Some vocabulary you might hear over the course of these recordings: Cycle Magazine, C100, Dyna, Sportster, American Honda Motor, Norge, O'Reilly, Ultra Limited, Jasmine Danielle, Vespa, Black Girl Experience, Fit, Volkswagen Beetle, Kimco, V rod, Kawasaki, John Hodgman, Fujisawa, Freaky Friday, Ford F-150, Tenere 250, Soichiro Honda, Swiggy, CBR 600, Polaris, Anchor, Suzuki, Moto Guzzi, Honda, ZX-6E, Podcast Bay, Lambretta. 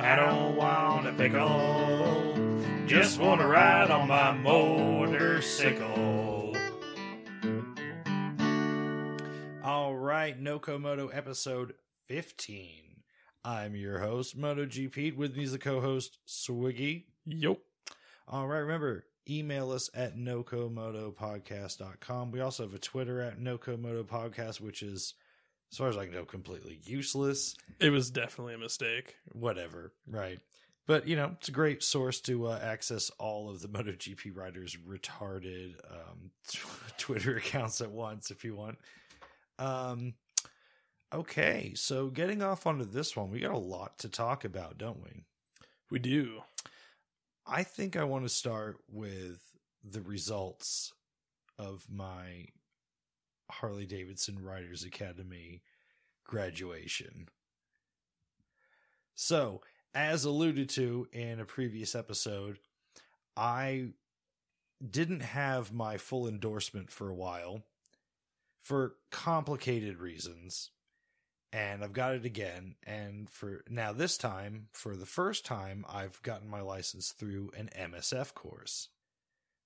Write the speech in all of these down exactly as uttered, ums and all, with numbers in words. I don't want a pickle, just want to ride on my motorcycle. All right, NoCoMoto episode fifteen. I'm your host, MotoGP. With me is the co-host, Swiggy. Yup. All right, remember, email us at No Co Moto Podcast dot com. We also have a Twitter at NoCoMotoPodcast, which is, as far as I can go, completely useless. It was definitely a mistake. Whatever, right. But, you know, it's a great source to uh, access all of the MotoGP riders' retarded um, t- Twitter accounts at once, if you want. Um, okay, so getting off onto this one, we got a lot to talk about, don't we? We do. I think I want to start with the results of my Harley-Davidson Riders Academy graduation. So, as alluded to in a previous episode, I didn't have my full endorsement for a while for complicated reasons, and I've got it again. And for now, this time, for the first time, I've gotten my license through an M S F course.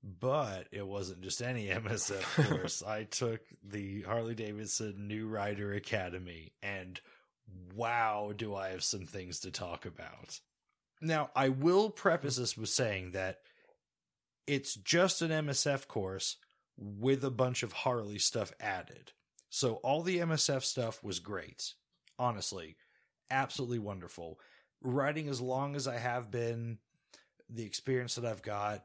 But it wasn't just any M S F course. I took the Harley-Davidson New Rider Academy, and wow, do I have some things to talk about. Now, I will preface this with saying that it's just an M S F course with a bunch of Harley stuff added. So all the M S F stuff was great. Honestly, absolutely wonderful. Riding as long as I have been, the experience that I've got,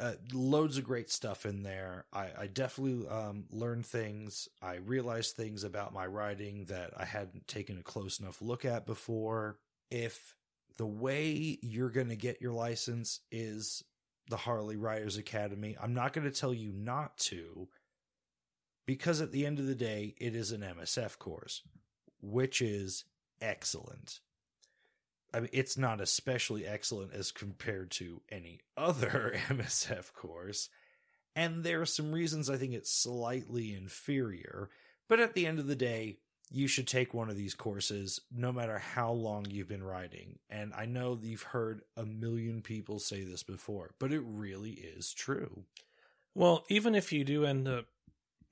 Uh, loads of great stuff in there. I, I definitely um, learned things. I realized things about my riding that I hadn't taken a close enough look at before. If the way you're going to get your license is the Harley Riders Academy, I'm not going to tell you not to, because at the end of the day, it is an M S F course, which is excellent. I mean, it's not especially excellent as compared to any other M S F course, and there are some reasons I think it's slightly inferior, but at the end of the day, you should take one of these courses no matter how long you've been riding, and I know you've heard a million people say this before, but it really is true. Well, even if you do end up,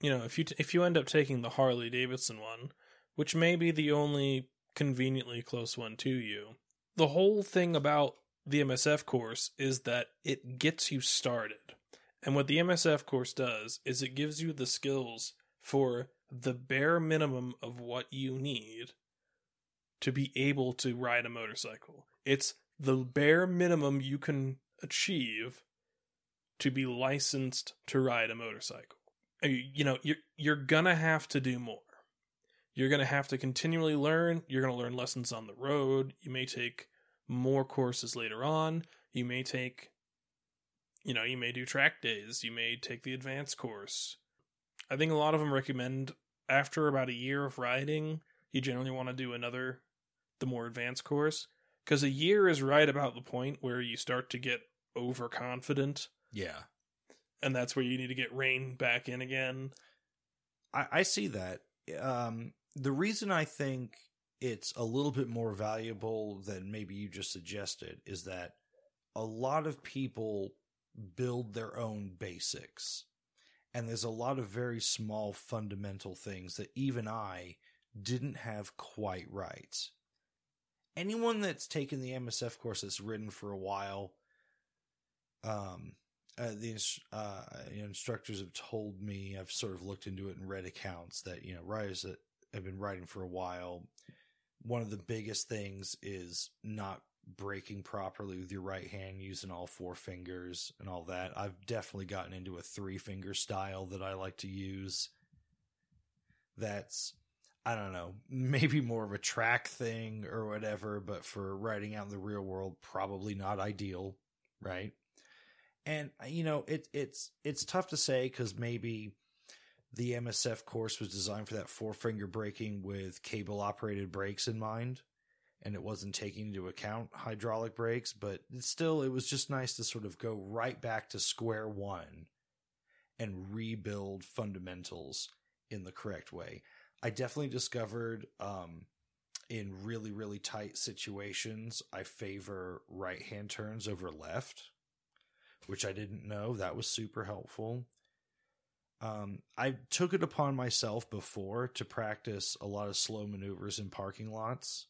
you know, if you, t- if you end up taking the Harley-Davidson one, which may be the only conveniently close one to you, the whole thing about the M S F course is that it gets you started. And what the M S F course does is it gives you the skills for the bare minimum of what you need to be able to ride a motorcycle. It's the bare minimum you can achieve to be licensed to ride a motorcycle. You know, you're, you're gonna have to do more. You're going to have to continually learn. You're going to learn lessons on the road. You may take more courses later on. You may take, you know, you may do track days. You may take the advanced course. I think a lot of them recommend after about a year of riding, you generally want to do another, the more advanced course, because a year is right about the point where you start to get overconfident. Yeah. And that's where you need to get rein back in again. I, I see that. Um, the reason I think it's a little bit more valuable than maybe you just suggested is that a lot of people build their own basics, and there's a lot of very small fundamental things that even I didn't have quite right. Anyone that's taken the M S F course that's ridden for a while, um, Uh, the uh, instructors have told me, I've sort of looked into it and read accounts that, you know, riders that have been riding for a while, one of the biggest things is not braking properly with your right hand, using all four fingers and all that. I've definitely gotten into a three-finger style that I like to use. That's, I don't know, maybe more of a track thing or whatever, but for riding out in the real world, probably not ideal, right? And, you know, it, it's it's tough to say because maybe the M S F course was designed for that four-finger braking with cable-operated brakes in mind, and it wasn't taking into account hydraulic brakes, but it's still, it was just nice to sort of go right back to square one and rebuild fundamentals in the correct way. I definitely discovered um, in really, really tight situations, I favor right-hand turns over left, which I didn't know. That was super helpful. Um, I took it upon myself before to practice a lot of slow maneuvers in parking lots,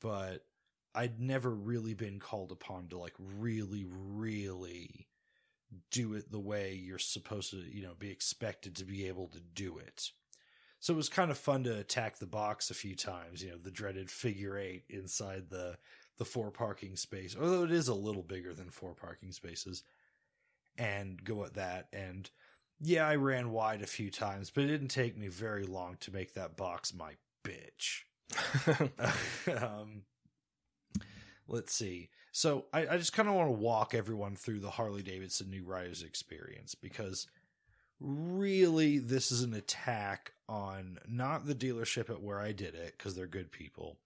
but I'd never really been called upon to like really, really do it the way you're supposed to, you know, be expected to be able to do it. So it was kind of fun to attack the box a few times, you know, the dreaded figure eight inside the, the four parking space, although it is a little bigger than four parking spaces, and go at that. And yeah, I ran wide a few times, but it didn't take me very long to make that box my bitch. um, let's see. So I, I just kind of want to walk everyone through the Harley-Davidson New Riders experience, because really this is an attack on not the dealership at where I did it, because they're good people,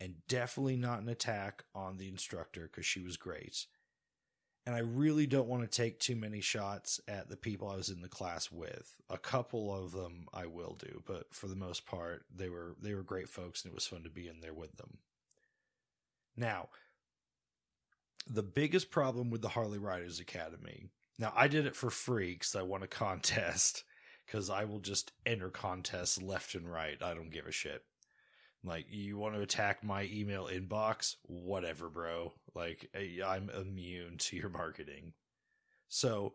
and definitely not an attack on the instructor, because she was great. And I really don't want to take too many shots at the people I was in the class with. A couple of them I will do, but for the most part, they were they were great folks, and it was fun to be in there with them. Now, the biggest problem with the Harley Riders Academy. Now, I did it for free because I won a contest, because I will just enter contests left and right. I don't give a shit. Like, you want to attack my email inbox? Whatever, bro. Like, I'm immune to your marketing. So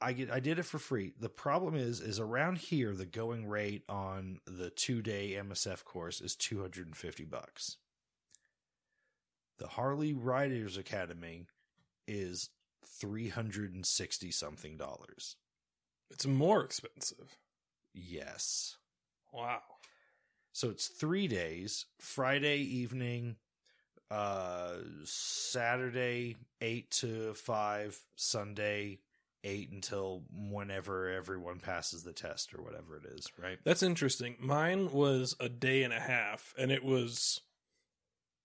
I get, I did it for free. The problem is, is around here, the going rate on the two day M S F course is two hundred fifty bucks. The Harley Riders Academy is three hundred sixty something dollars. It's more expensive. Yes. Wow. So it's three days, Friday evening, uh, Saturday, eight to five, Sunday, eight until whenever everyone passes the test or whatever it is, right? That's interesting. Mine was a day and a half, and it was,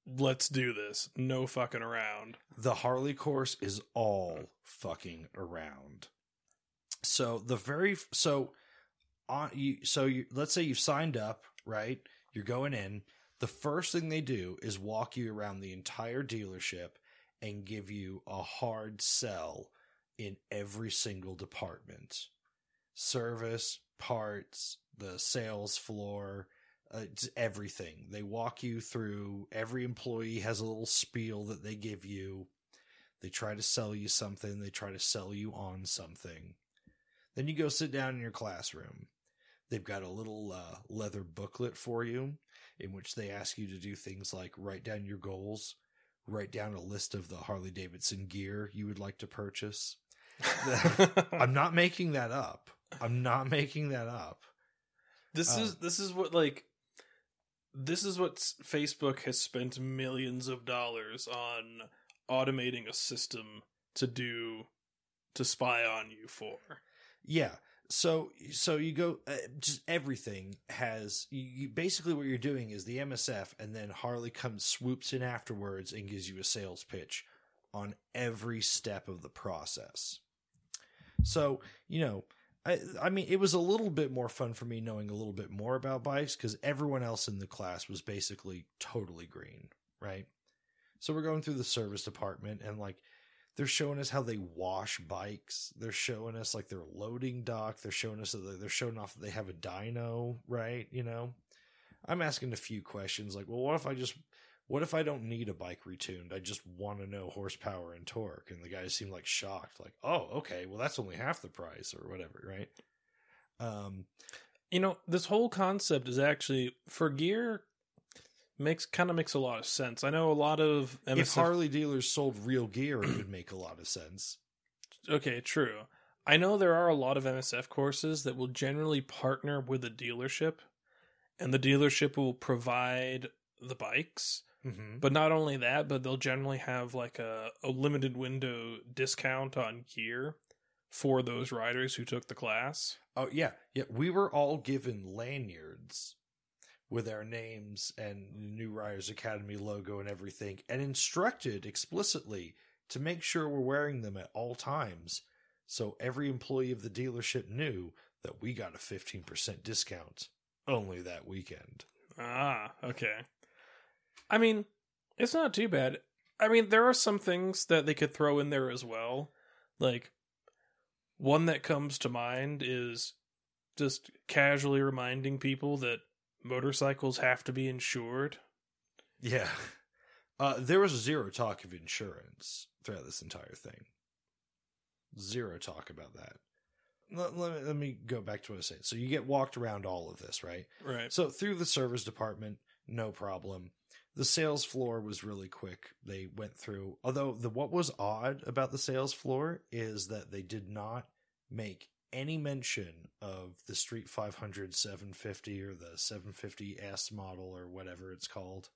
let's do this. No fucking around. The Harley course is all fucking around. So the very, so, on, you, so you, let's say you've signed up. Right? You're going in. The first thing they do is walk you around the entire dealership and give you a hard sell in every single department. Service, parts, the sales floor, uh, it's everything. They walk you through. Every employee has a little spiel that they give you. They try to sell you something. They try to sell you on something. Then you go sit down in your classroom. They've got a little uh, leather booklet for you in which they ask you to do things like write down your goals, write down a list of the Harley-Davidson gear you would like to purchase. I'm not making that up. I'm not making that up. This uh, is this is what like this is what Facebook has spent millions of dollars on automating a system to do to spy on you for. Yeah. So, so you go, uh, just everything has, you, you, basically what you're doing is the M S F, and then Harley comes, swoops in afterwards and gives you a sales pitch on every step of the process. So, you know, I, I mean, it was a little bit more fun for me knowing a little bit more about bikes, because everyone else in the class was basically totally green, right? So we're going through the service department, and like, they're showing us how they wash bikes. They're showing us like their loading dock. They're showing us that they're showing off that they have a dyno, right? You know, I'm asking a few questions like, well, what if I just, what if I don't need a bike retuned? I just want to know horsepower and torque. And the guys seem like shocked, like, oh, okay, well, that's only half the price or whatever, right? Um, you know, this whole concept is actually for gear. Makes kind of makes a lot of sense. I know a lot of M S F... If Harley dealers sold real gear, it would make a lot of sense. Okay, true. I know there are a lot of M S F courses that will generally partner with a dealership, and the dealership will provide the bikes. Mm-hmm. But not only that, but they'll generally have like a, a limited window discount on gear for those riders who took the class. Oh, yeah. Yeah, we were all given lanyards with our names and New Riders Academy logo and everything, and instructed explicitly to make sure we're wearing them at all times. So every employee of the dealership knew that we got a fifteen percent discount only that weekend. Ah, okay. I mean, it's not too bad. I mean, there are some things that they could throw in there as well. Like, one that comes to mind is just casually reminding people that motorcycles have to be insured. Yeah. Uh, there was zero talk of insurance throughout this entire thing. Zero talk about that. Let, let, me, let me go back to what I said. So you get walked around all of this, right? Right. So through the service department, no problem. The sales floor was really quick. They went through, although the what was odd about the sales floor is that they did not make any mention of the Street five hundred seven fifty or the seven fifty S model or whatever it's called.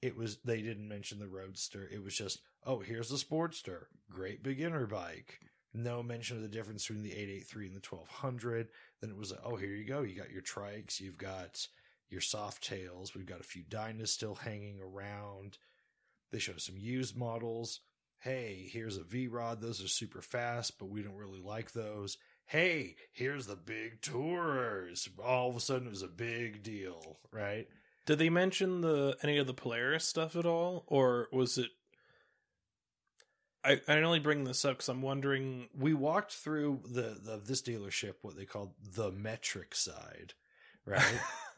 It was, they didn't mention the Roadster. It was just, oh, here's the Sportster. Great beginner bike. No mention of the difference between the eight eighty-three and the twelve hundred. Then it was, oh, here you go. You got your trikes. You've got your soft tails. We've got a few Dynas still hanging around. They show some used models. Hey, here's a V rod. Those are super fast, but we don't really like those. Hey, here's the big tourers. All of a sudden, it was a big deal, right? Did they mention the any of the Polaris stuff at all, or was it? I I only bring this up because I'm wondering. We walked through the, the this dealership, what they called the metric side, right?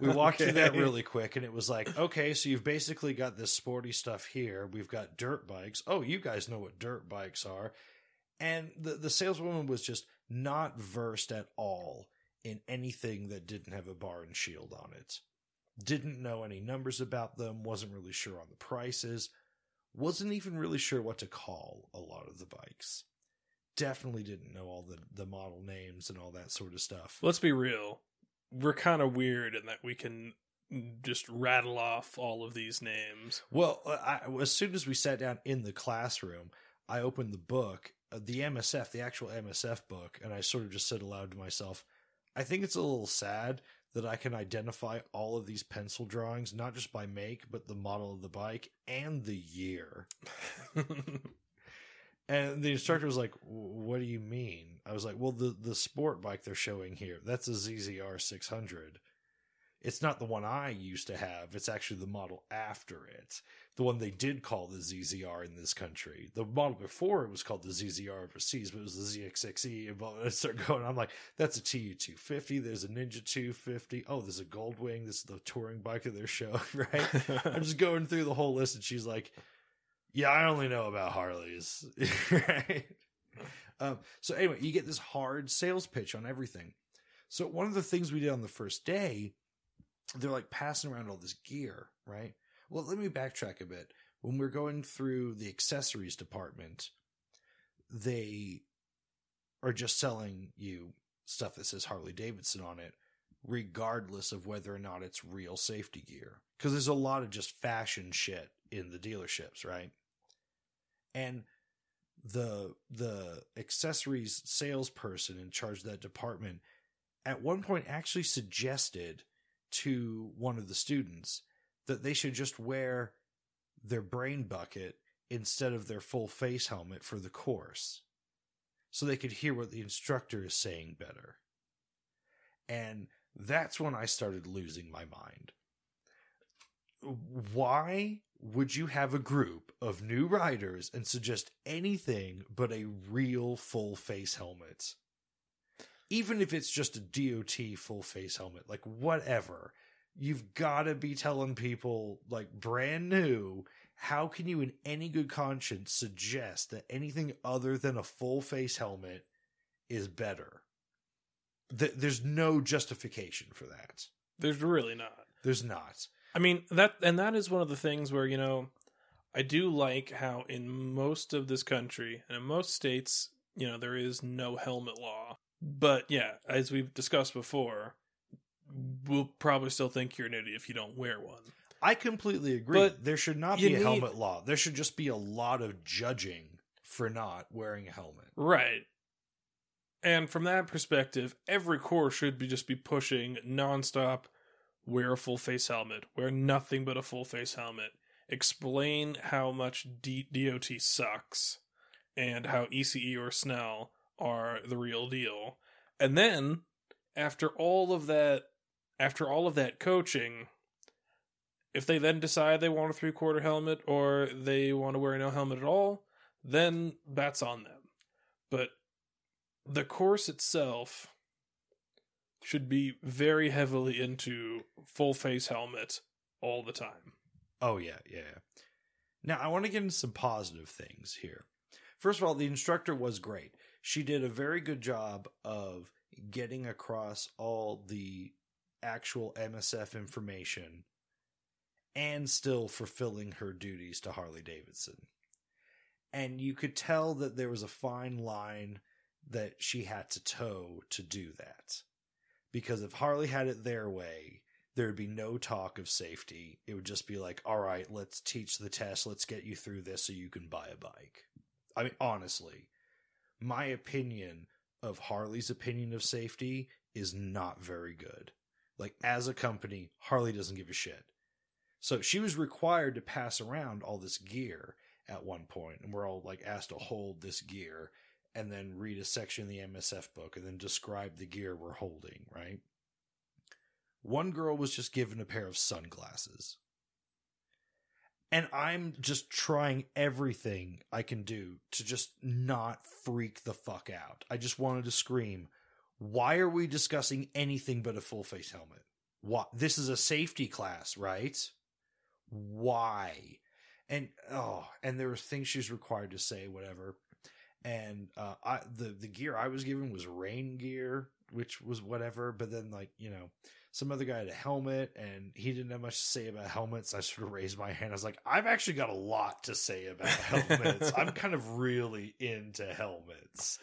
We walked okay. through that really quick, and it was like, okay, so you've basically got this sporty stuff here. We've got dirt bikes. Oh, you guys know what dirt bikes are, and the the saleswoman was just not versed at all in anything that didn't have a bar and shield on it. Didn't know any numbers about them, wasn't really sure on the prices, wasn't even really sure what to call a lot of the bikes. Definitely didn't know all the, the model names and all that sort of stuff. Let's be real. We're kind of weird in that we can just rattle off all of these names. Well, I, as soon as we sat down in the classroom, I opened the book, the M S F, the actual M S F book, and I sort of just said aloud to myself, I think it's a little sad that I can identify all of these pencil drawings, not just by make, but the model of the bike and the year. And the instructor was like, what do you mean? I was like, well, the, the sport bike they're showing here, that's a Z Z R six hundred. It's not the one I used to have. It's actually the model after it. The one they did call the Z Z R in this country. The model before it was called the Z Z R overseas, but it was the Z X six E. And I started going, I'm like, that's a T U two fifty. There's a Ninja two fifty. Oh, there's a Goldwing. This is the touring bike that they're showing, right? I'm just going through the whole list, and she's like, yeah, I only know about Harleys, right? Um, so anyway, you get this hard sales pitch on everything. So one of the things we did on the first day, they're like passing around all this gear, right? Well, let me backtrack a bit. When we're going through the accessories department, they are just selling you stuff that says Harley-Davidson on it, regardless of whether or not it's real safety gear. Because there's a lot of just fashion shit in the dealerships, right? And the the accessories salesperson in charge of that department at one point actually suggested to one of the students that they should just wear their brain bucket instead of their full face helmet for the course, so they could hear what the instructor is saying better. And that's when I started losing my mind. Why would you have a group of new riders and suggest anything but a real full face helmet? Even if it's just a D O T full face helmet, like whatever. You've got to be telling people, like, brand new, how can you in any good conscience suggest that anything other than a full face helmet is better? Th- there's no justification for that. There's really not. There's not. I mean, that, and that is one of the things where, you know, I do like how in most of this country and in most states, you know, there is no helmet law. But yeah, as we've discussed before, we'll probably still think you're an idiot if you don't wear one. I completely agree. But there should not be a need... helmet law. There should just be a lot of judging for not wearing a helmet. Right. And from that perspective, every course should be just be pushing nonstop, wear a full face helmet, wear nothing but a full face helmet, explain how much D- DOT sucks and how E C E or Snell are the real deal. And then after all of that after all of that coaching, if they then decide they want a three-quarter helmet or they want to wear no helmet at all, then that's on them. But the course itself should be very heavily into full-face helmet all the time. Oh, yeah, yeah, yeah. Now, I want to get into some positive things here. First of all, the instructor was great. She did a very good job of getting across all the actual M S F information and still fulfilling her duties to Harley-Davidson. And you could tell that there was a fine line that she had to toe to do that. Because if Harley had it their way, there would be no talk of safety. It would just be like, all right, let's teach the test. Let's get you through this so you can buy a bike. I mean, honestly, my opinion of Harley's opinion of safety is not very good. Like, as a company, Harley doesn't give a shit. So she was required to pass around all this gear at one point, and we're all like asked to hold this gear and then read a section of the M S F book and then describe the gear we're holding, right? One girl was just given a pair of sunglasses. And I'm just trying everything I can do to just not freak the fuck out. I just wanted to scream, why are we discussing anything but a full-face helmet? Why? This is a safety class, right? Why? And, oh, and there were things she's required to say, whatever. And uh, I, the, the gear I was given was rain gear, which was whatever. But then, like, you know, some other guy had a helmet, and he didn't have much to say about helmets. I sort of raised my hand. I was like, I've actually got a lot to say about helmets. I'm kind of really into helmets.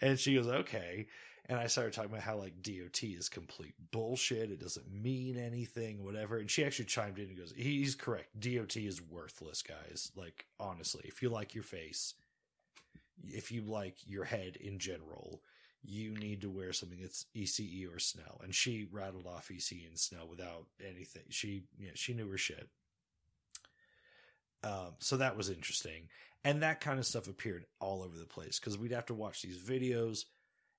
And she goes, okay. And I started talking about how, like, D O T is complete bullshit. It doesn't mean anything, whatever. And she actually chimed in and goes, he's correct. D O T is worthless, guys. Like, honestly, if you like your face, if you like your head in general, you need to wear something that's E C E or Snell. And she rattled off E C E and Snell without anything. She, you know, she knew her shit. Um, so that was interesting. And that kind of stuff appeared all over the place because we'd have to watch these videos.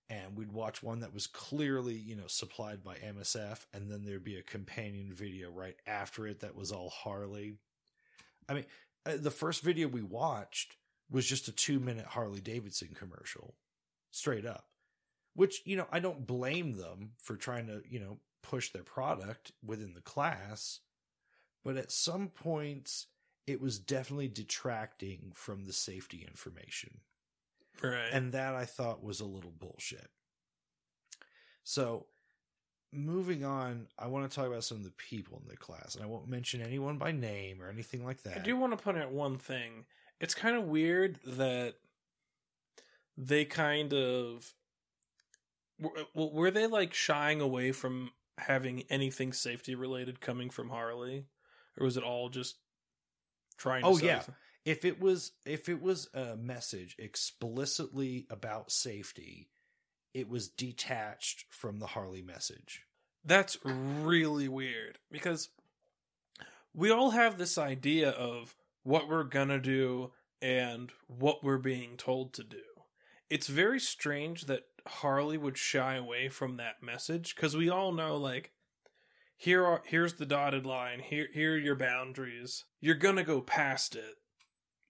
And we'd watch one that was clearly, you know, supplied by M S F. And then there'd be a companion video right after it that was all Harley. I mean, the first video we watched was just a two-minute Harley-Davidson commercial. Straight up. Which, you know, I don't blame them for trying to, you know, push their product within the class. But at some points, it was definitely detracting from the safety information. Right. And that I thought was a little bullshit. So moving on, I want to talk about some of the people in the class, and I won't mention anyone by name or anything like that. I do want to point out one thing. It's kind of weird that they kind of, well, were they like shying away from having anything safety related coming from Harley, or was it all just trying to? Oh, yeah. Something? If it was if it was a message explicitly about safety, it was detached from the Harley message. That's really weird because we all have this idea of what we're gonna do and what we're being told to do. It's very strange that Harley would shy away from that message because we all know, like, here are here's the dotted line, here here are your boundaries. You're gonna go past it.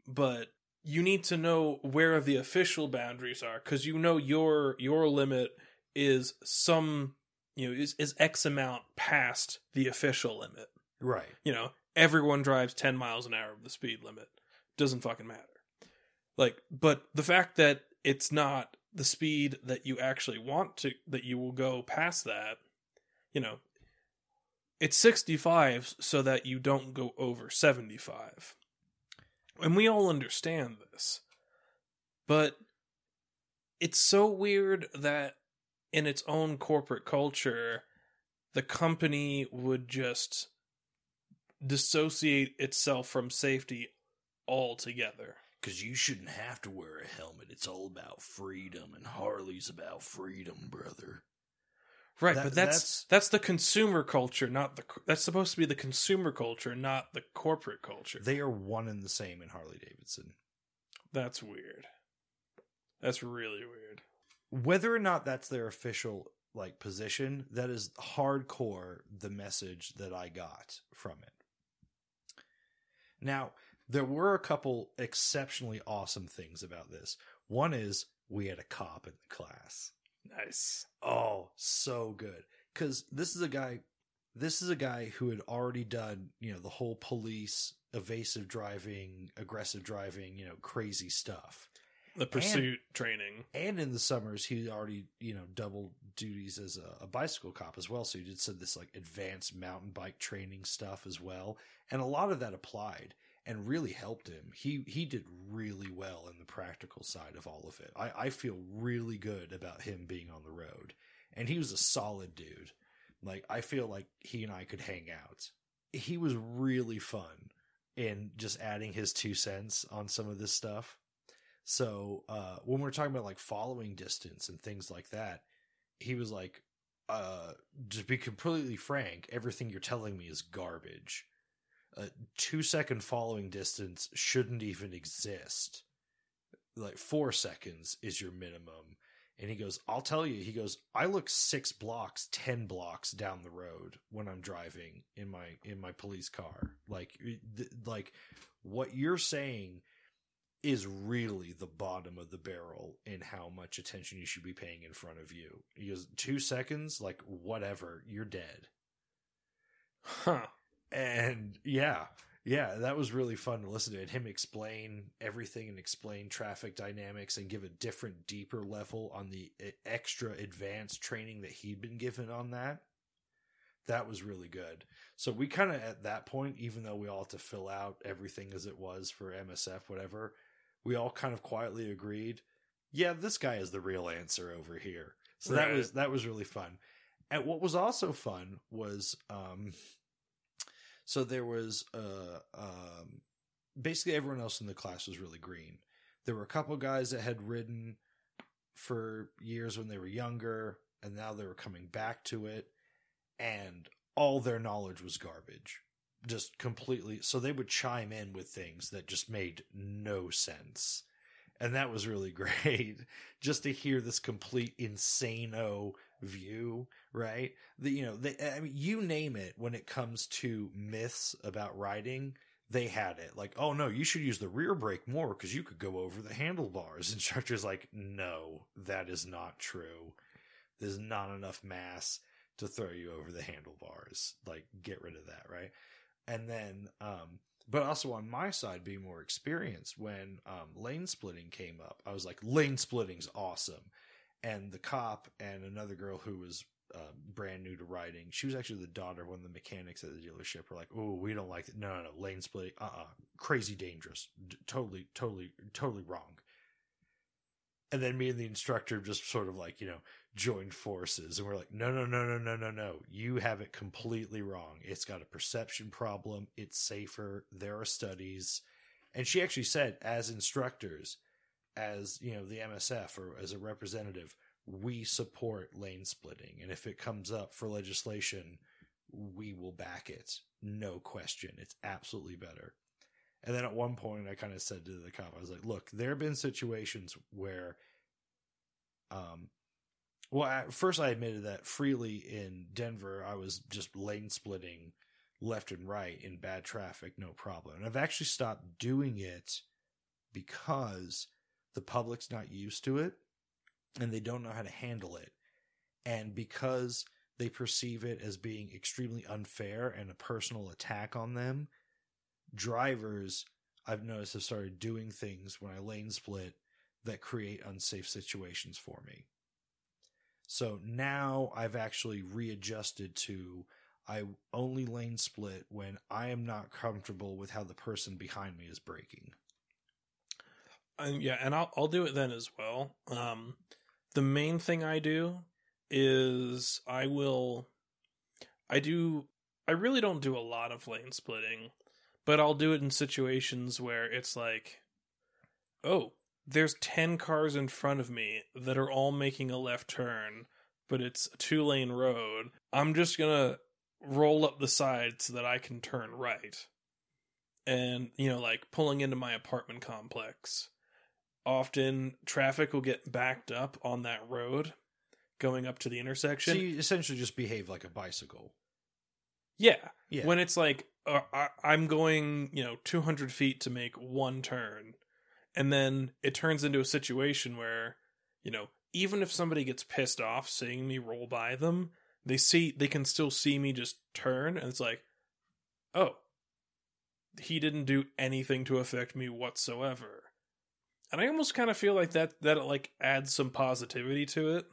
But you need to know where the official boundaries are, because you know your your limit is some, you know, is, is X amount past the official limit. Right. You know, everyone drives ten miles an hour of the speed limit. Doesn't fucking matter. Like, but the fact that it's not the speed that you actually want to, that you will go past that, you know, it's sixty-five so that you don't go over seventy-five. And we all understand this, but it's so weird that in its own corporate culture, the company would just dissociate itself from safety altogether. Because you shouldn't have to wear a helmet. It's all about freedom, and Harley's about freedom, brother. Right, that, but that's, that's that's the consumer culture, not the that's supposed to be the consumer culture, not the corporate culture. They are one and the same in Harley-Davidson. That's weird. That's really weird. Whether or not that's their official like position, that is hardcore the message that I got from it. Now, there were a couple exceptionally awesome things about this. One is we had a cop in the class. Nice. Oh, so good. Because this is a guy, this is a guy who had already done, you know, the whole police, evasive driving, aggressive driving, you know, crazy stuff. The pursuit and, training. And in the summers, he already, you know, doubled duties as a, a bicycle cop as well. So he did some this like advanced mountain bike training stuff as well. And a lot of that applied and really helped him. He he did really well in the practical side of all of it. I, I feel really good about him being on the road. And he was a solid dude. Like, I feel like he and I could hang out. He was really fun in just adding his two cents on some of this stuff. So uh, when we're talking about like following distance and things like that, he was like, uh, to be completely frank, everything you're telling me is garbage. A two second following distance shouldn't even exist. Like four seconds is your minimum. And he goes, I'll tell you, he goes, I look six blocks, ten blocks down the road when I'm driving in my, in my police car. Like, th- like what you're saying is really the bottom of the barrel in how much attention you should be paying in front of you. He goes, two seconds, like whatever, you're dead. Huh. And yeah, yeah, that was really fun to listen to. And him explain everything and explain traffic dynamics and give a different, deeper level on the extra advanced training that he'd been given on that. That was really good. So we kind of, at that point, even though we all had to fill out everything as it was for M S F, whatever, we all kind of quietly agreed, yeah, this guy is the real answer over here. So right. that was that was really fun. And what was also fun was, um, so there was, uh, um, basically everyone else in the class was really green. There were a couple guys that had ridden for years when they were younger, and now they were coming back to it, and all their knowledge was garbage. Just completely, so they would chime in with things that just made no sense. And that was really great. Just to hear this complete insano view, right? The, you know, they, I mean, you name it, when it comes to myths about riding, they had it. Like, oh no, you should use the rear brake more because you could go over the handlebars. Instructor's like, no, that is not true. There's not enough mass to throw you over the handlebars. Like, get rid of that, right? And then, um, but also on my side, being more experienced, when um, lane splitting came up, I was like, lane splitting's awesome. And the cop and another girl who was uh, brand new to riding, she was actually the daughter of one of the mechanics at the dealership, were like, oh, we don't like it. No, no, no, lane splitting, uh-uh, crazy dangerous. D- totally, totally, totally wrong. And then me and the instructor just sort of like, you know, joined forces and we're like, no, no, no, no, no, no, no. You have it completely wrong. It's got a perception problem. It's safer. There are studies. And she actually said, as instructors, as, you know, the M S F or as a representative, we support lane splitting. And if it comes up for legislation, we will back it. No question. It's absolutely better. And then at one point, I kind of said to the cop, I was like, look, there have been situations where, um, well, at first I admitted that freely in Denver, I was just lane splitting left and right in bad traffic, no problem. And I've actually stopped doing it because the public's not used to it and they don't know how to handle it. And because they perceive it as being extremely unfair and a personal attack on them, drivers, I've noticed, have started doing things when I lane split that create unsafe situations for me. So now I've actually readjusted to, I only lane split when I am not comfortable with how the person behind me is braking. Um, yeah, and I'll I'll do it then as well. Um, the main thing I do is I will, I do, I really don't do a lot of lane splitting. But I'll do it in situations where it's like, oh, there's ten cars in front of me that are all making a left turn, but it's a two-lane road. I'm just going to roll up the side so that I can turn right. And, you know, like pulling into my apartment complex. Often traffic will get backed up on that road going up to the intersection. So you essentially just behave like a bicycle. Yeah. yeah. When it's like, uh, I, I'm going, you know, two hundred feet to make one turn. And then it turns into a situation where, you know, even if somebody gets pissed off seeing me roll by them, they see, they can still see me just turn. And it's like, oh, he didn't do anything to affect me whatsoever. And I almost kind of feel like that, that it like adds some positivity to it.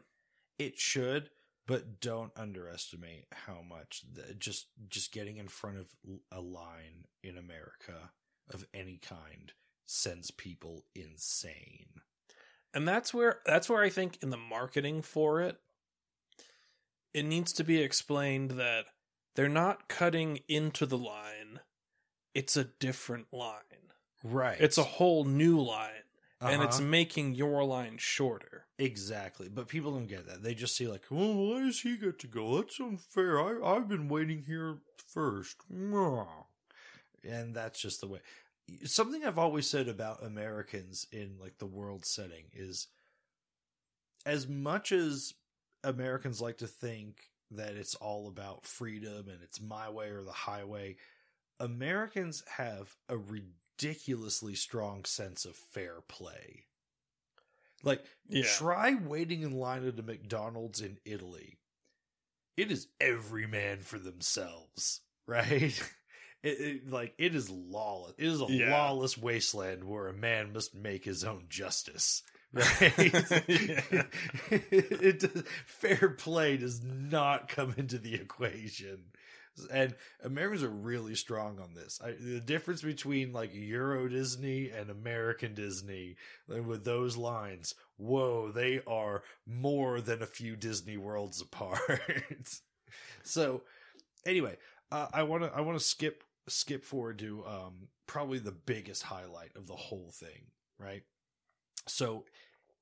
It should, but don't underestimate how much the, just, just getting in front of a line in America of any kind sends people insane. And that's where, that's where I think in the marketing for it, it needs to be explained that they're not cutting into the line. It's a different line. Right. It's a whole new line. Uh-huh. And it's making your line shorter. Exactly. But people don't get that. They just see like, well, why does he get to go? That's unfair. I, I've been waiting here first. And that's just the way. Something I've always said about Americans in like the world setting is as much as Americans like to think that it's all about freedom and it's my way or the highway, Americans have a ridiculously strong sense of fair play. Like, yeah. Try waiting in line at a McDonald's in Italy. It is every man for themselves, right? It, it, like, it is lawless. It is a yeah. lawless wasteland where a man must make his own justice, right? it, it does, fair play does not come into the equation. And Americans are really strong on this. I, the difference between like Euro Disney and American Disney, with those lines, whoa, they are more than a few Disney worlds apart. So, anyway, uh, I want to I want to skip skip forward to um, probably the biggest highlight of the whole thing, right? So,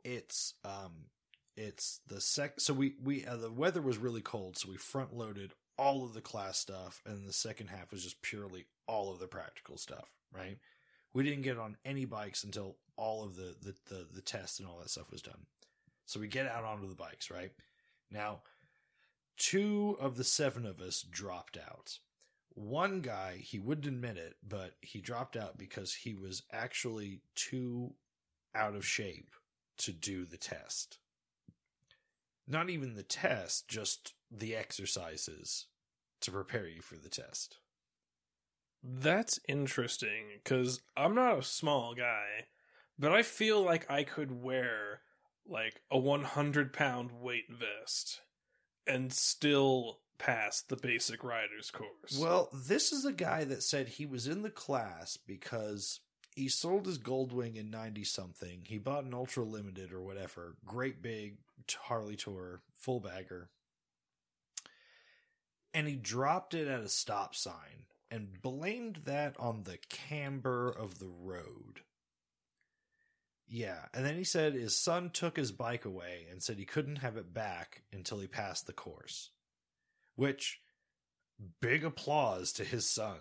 it's um, it's the sec. So we we uh, the weather was really cold, so we front loaded all of the class stuff, and the second half was just purely all of the practical stuff, right? We didn't get on any bikes until all of the, the, the, the tests and all that stuff was done. So we get out onto the bikes, right? Now, two of the seven of us dropped out. One guy, he wouldn't admit it, but he dropped out because he was actually too out of shape to do the test. Not even the test, just the exercises to prepare you for the test. That's interesting, because I'm not a small guy, but I feel like I could wear, like, a one hundred pound weight vest and still pass the basic rider's course. Well, this is a guy that said he was in the class because he sold his Goldwing in ninety something. He bought an Ultra Limited or whatever. Great big Harley Tour, full bagger. And he dropped it at a stop sign and blamed that on the camber of the road. Yeah. And then he said his son took his bike away and said he couldn't have it back until he passed the course. Which, big applause to his son.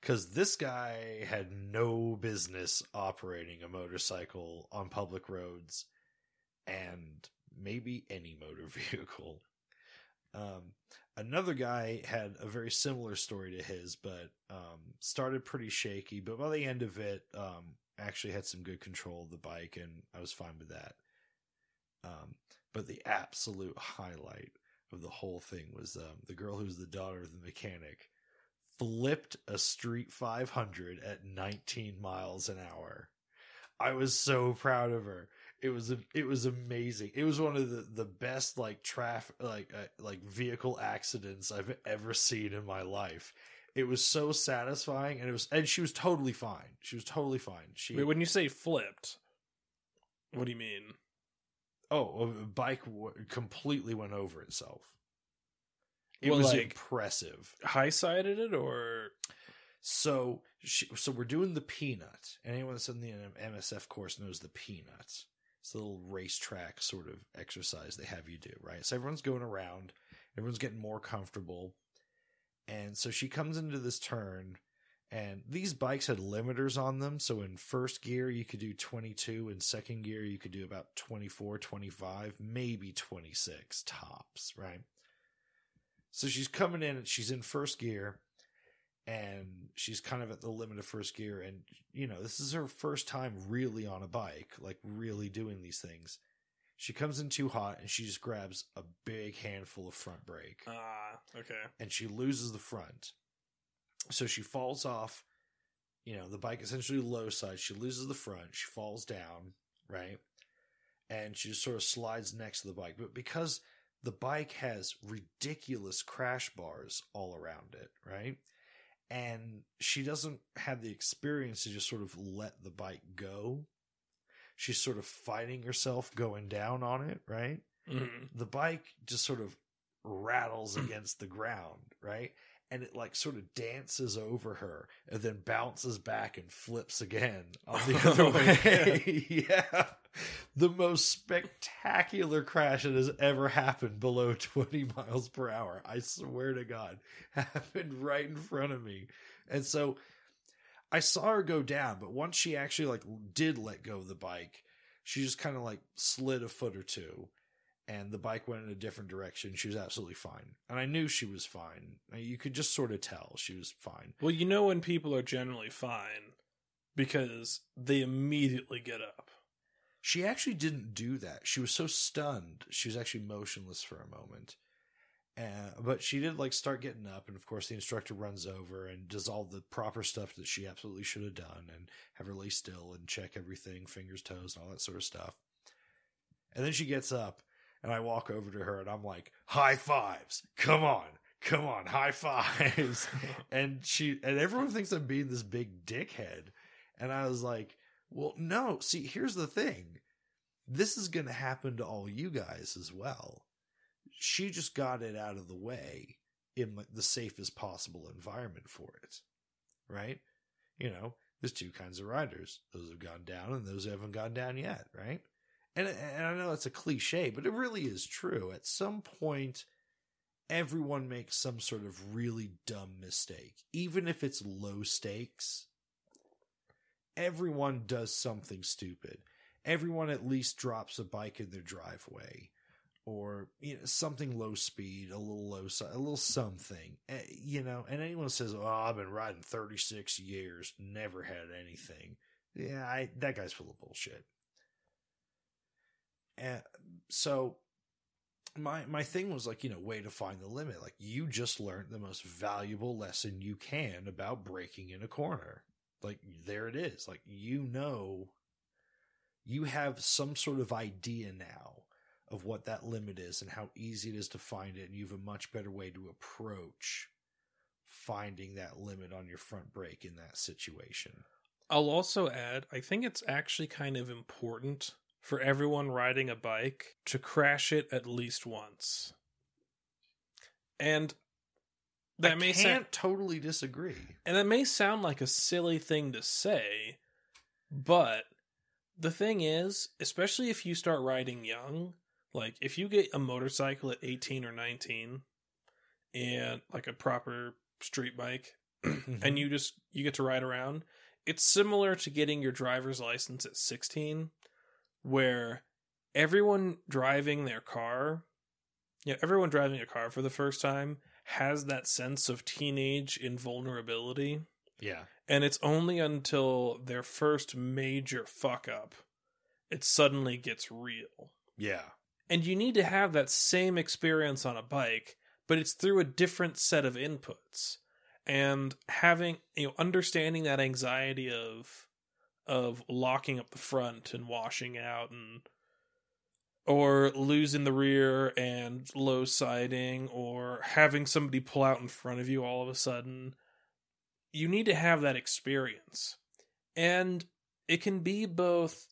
Because this guy had no business operating a motorcycle on public roads and maybe any motor vehicle. Um, another guy had a very similar story to his, but um, started pretty shaky, but by the end of it, um, actually had some good control of the bike, and I was fine with that. Um, but the absolute highlight of the whole thing was um, the girl who's the daughter of the mechanic flipped a Street five hundred at nineteen miles an hour. I was so proud of her. It was it was amazing. It was one of the, the best like traffic like uh, like vehicle accidents I've ever seen in my life. It was so satisfying, and it was and she was totally fine. She was totally fine. She Wait, when you say flipped, what do you mean? Oh, a bike w- completely went over itself. It well, was like, impressive. High-sided it or so she, so we're doing the peanut. Anyone that's in the M S F course knows the peanut. It's a little racetrack sort of exercise they have you do, right? So everyone's going around. Everyone's getting more comfortable. And so she comes into this turn And these bikes had limiters on them. So in first gear, you could do twenty-two. In second gear, you could do about twenty-four, twenty-five, maybe twenty-six tops, right? So she's coming in and she's in first gear and she's kind of at the limit of first gear. And, you know, this is her first time really on a bike, like really doing these things. She comes in too hot and she just grabs a big handful of front brake. Ah, uh, okay. And she loses the front. So she falls off, you know, the bike essentially low side. She loses the front. She falls down, right? And she just sort of slides next to the bike. But because the bike has ridiculous crash bars all around it, right? And she doesn't have the experience to just sort of let the bike go. She's sort of fighting herself going down on it, right? Mm-hmm. The bike just sort of rattles against the ground, right? And it like sort of dances over her and then bounces back and flips again on the other oh, way. Yeah. The most spectacular crash that has ever happened below twenty miles per hour. I swear to God, happened right in front of me. And so I saw her go down, but once she actually like did let go of the bike, she just kind of like slid a foot or two. And the bike went in a different direction. She was absolutely fine. And I knew she was fine. You could just sort of tell she was fine. Well, you know when people are generally fine because they immediately get up. She actually didn't do that. She was so stunned. She was actually motionless for a moment. Uh, but she did like start getting up. And of course, the instructor runs over and does all the proper stuff that she absolutely should have done. And have her lay still and check everything, fingers, toes, and all that sort of stuff. And then she gets up. And I walk over to her and I'm like, high fives. Come on. Come on. High fives. and she, and everyone thinks I'm being this big dickhead. And I was like, well, no, see, here's the thing. This is going to happen to all you guys as well. She just got it out of the way in like the safest possible environment for it. Right. You know, there's two kinds of riders. Those have gone down and those who haven't gone down yet. Right. And, and I know it's a cliche, but it really is true. At some point, everyone makes some sort of really dumb mistake. Even if it's low stakes, everyone does something stupid. Everyone at least drops a bike in their driveway or you know, something low speed, a little low, a little something, you know, and anyone says, oh, I've been riding thirty-six years, never had anything. Yeah, I, that guy's full of bullshit. And so my, my thing was like, you know, way to find the limit. Like you just learned the most valuable lesson you can about braking in a corner. Like there it is. Like, you know, you have some sort of idea now of what that limit is and how easy it is to find it. And you have a much better way to approach finding that limit on your front brake in that situation. I'll also add, I think it's actually kind of important for everyone riding a bike to crash it at least once. And that I may can't sa- totally disagree. And that may sound like a silly thing to say, but the thing is, especially if you start riding young, like if you get a motorcycle at eighteen or nineteen and like a proper street bike and you just, you get to ride around, it's similar to getting your driver's license at sixteen. Where everyone driving their car, yeah, you know, everyone driving a car for the first time has that sense of teenage invulnerability. Yeah. And it's only until their first major fuck up, it suddenly gets real. Yeah. And you need to have that same experience on a bike, but it's through a different set of inputs. And having, you know, understanding that anxiety of, of locking up the front and washing out and or losing the rear and low siding or having somebody pull out in front of you all of a sudden. You need to have that experience. And it can be both,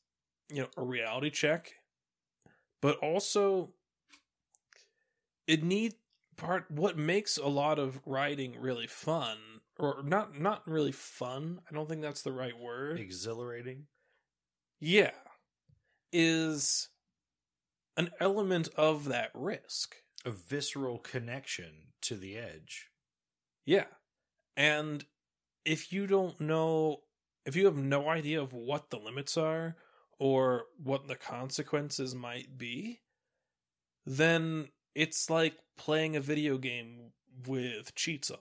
you know, a reality check, but also it need part what makes a lot of riding really fun. Or not not really fun, I don't think that's the right word. Exhilarating? Yeah. Is an element of that risk. A visceral connection to the edge. Yeah. And if you don't know, if you have no idea of what the limits are or what the consequences might be, then it's like playing a video game with cheats on.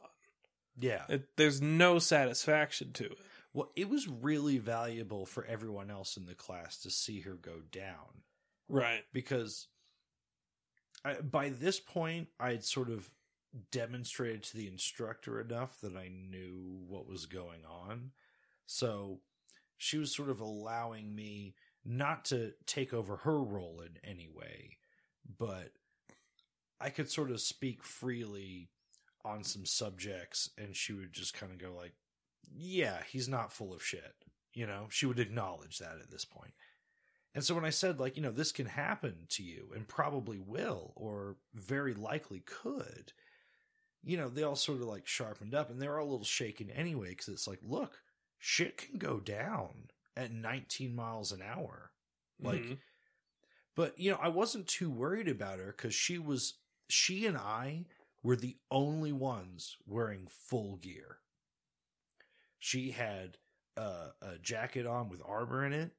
Yeah. It, there's no satisfaction to it. Well, it was really valuable for everyone else in the class to see her go down. Right. Because I, by this point, I had sort of demonstrated to the instructor enough that I knew what was going on. So she was sort of allowing me not to take over her role in any way, but I could sort of speak freely on some subjects, and she would just kind of go like, yeah, he's not full of shit. You know, she would acknowledge that at this point. And so when I said, like, you know, this can happen to you and probably will, or very likely could, you know, they all sort of like sharpened up, and they were all a little shaken anyway, because it's like, look, shit can go down at nineteen miles an hour. Like, mm-hmm. But, you know, I wasn't too worried about her, because she was, she and I were the only ones wearing full gear. She had uh, a jacket on with armor in it.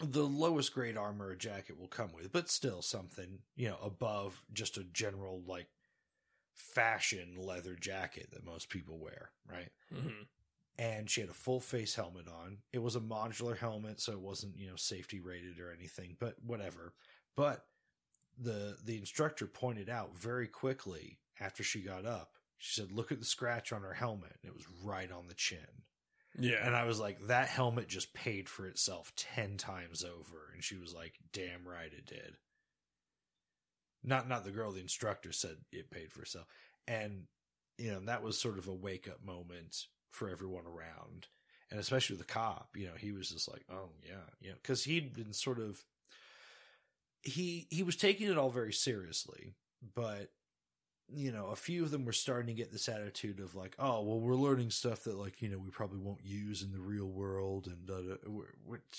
The lowest grade armor a jacket will come with, but still something, you know, above just a general, like, fashion leather jacket that most people wear, right? Mm-hmm. And she had a full face helmet on. It was a modular helmet, so it wasn't, you know, safety rated or anything, but whatever. But the the instructor pointed out very quickly after she got up, she said, look at the scratch on her helmet. And it was right on the chin. Yeah. And I was like, that helmet just paid for itself ten times over. And she was like, damn right it did. Not, not the girl, the instructor said it paid for itself. And, you know, that was sort of a wake up moment for everyone around, and especially the cop, you know, he was just like, oh yeah. You know, cause he'd been sort of, he, he was taking it all very seriously, but you know, a few of them were starting to get this attitude of like, oh, well, we're learning stuff that, like, you know, we probably won't use in the real world. And uh,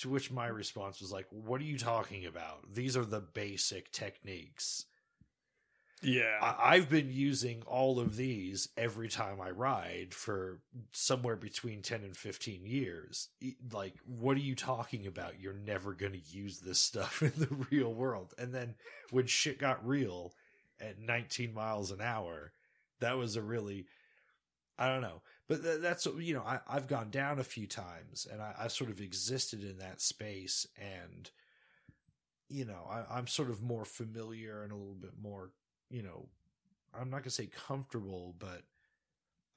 to which my response was like, what are you talking about? These are the basic techniques. Yeah. I- I've been using all of these every time I ride for somewhere between ten and fifteen years. Like, what are you talking about? You're never going to use this stuff in the real world. And then when shit got real, at nineteen miles an hour, that was a really, I don't know, but th- that's, you know, I, I've gone down a few times, and I, I've sort of existed in that space, and, you know, I, I'm sort of more familiar and a little bit more, you know, I'm not going to say comfortable, but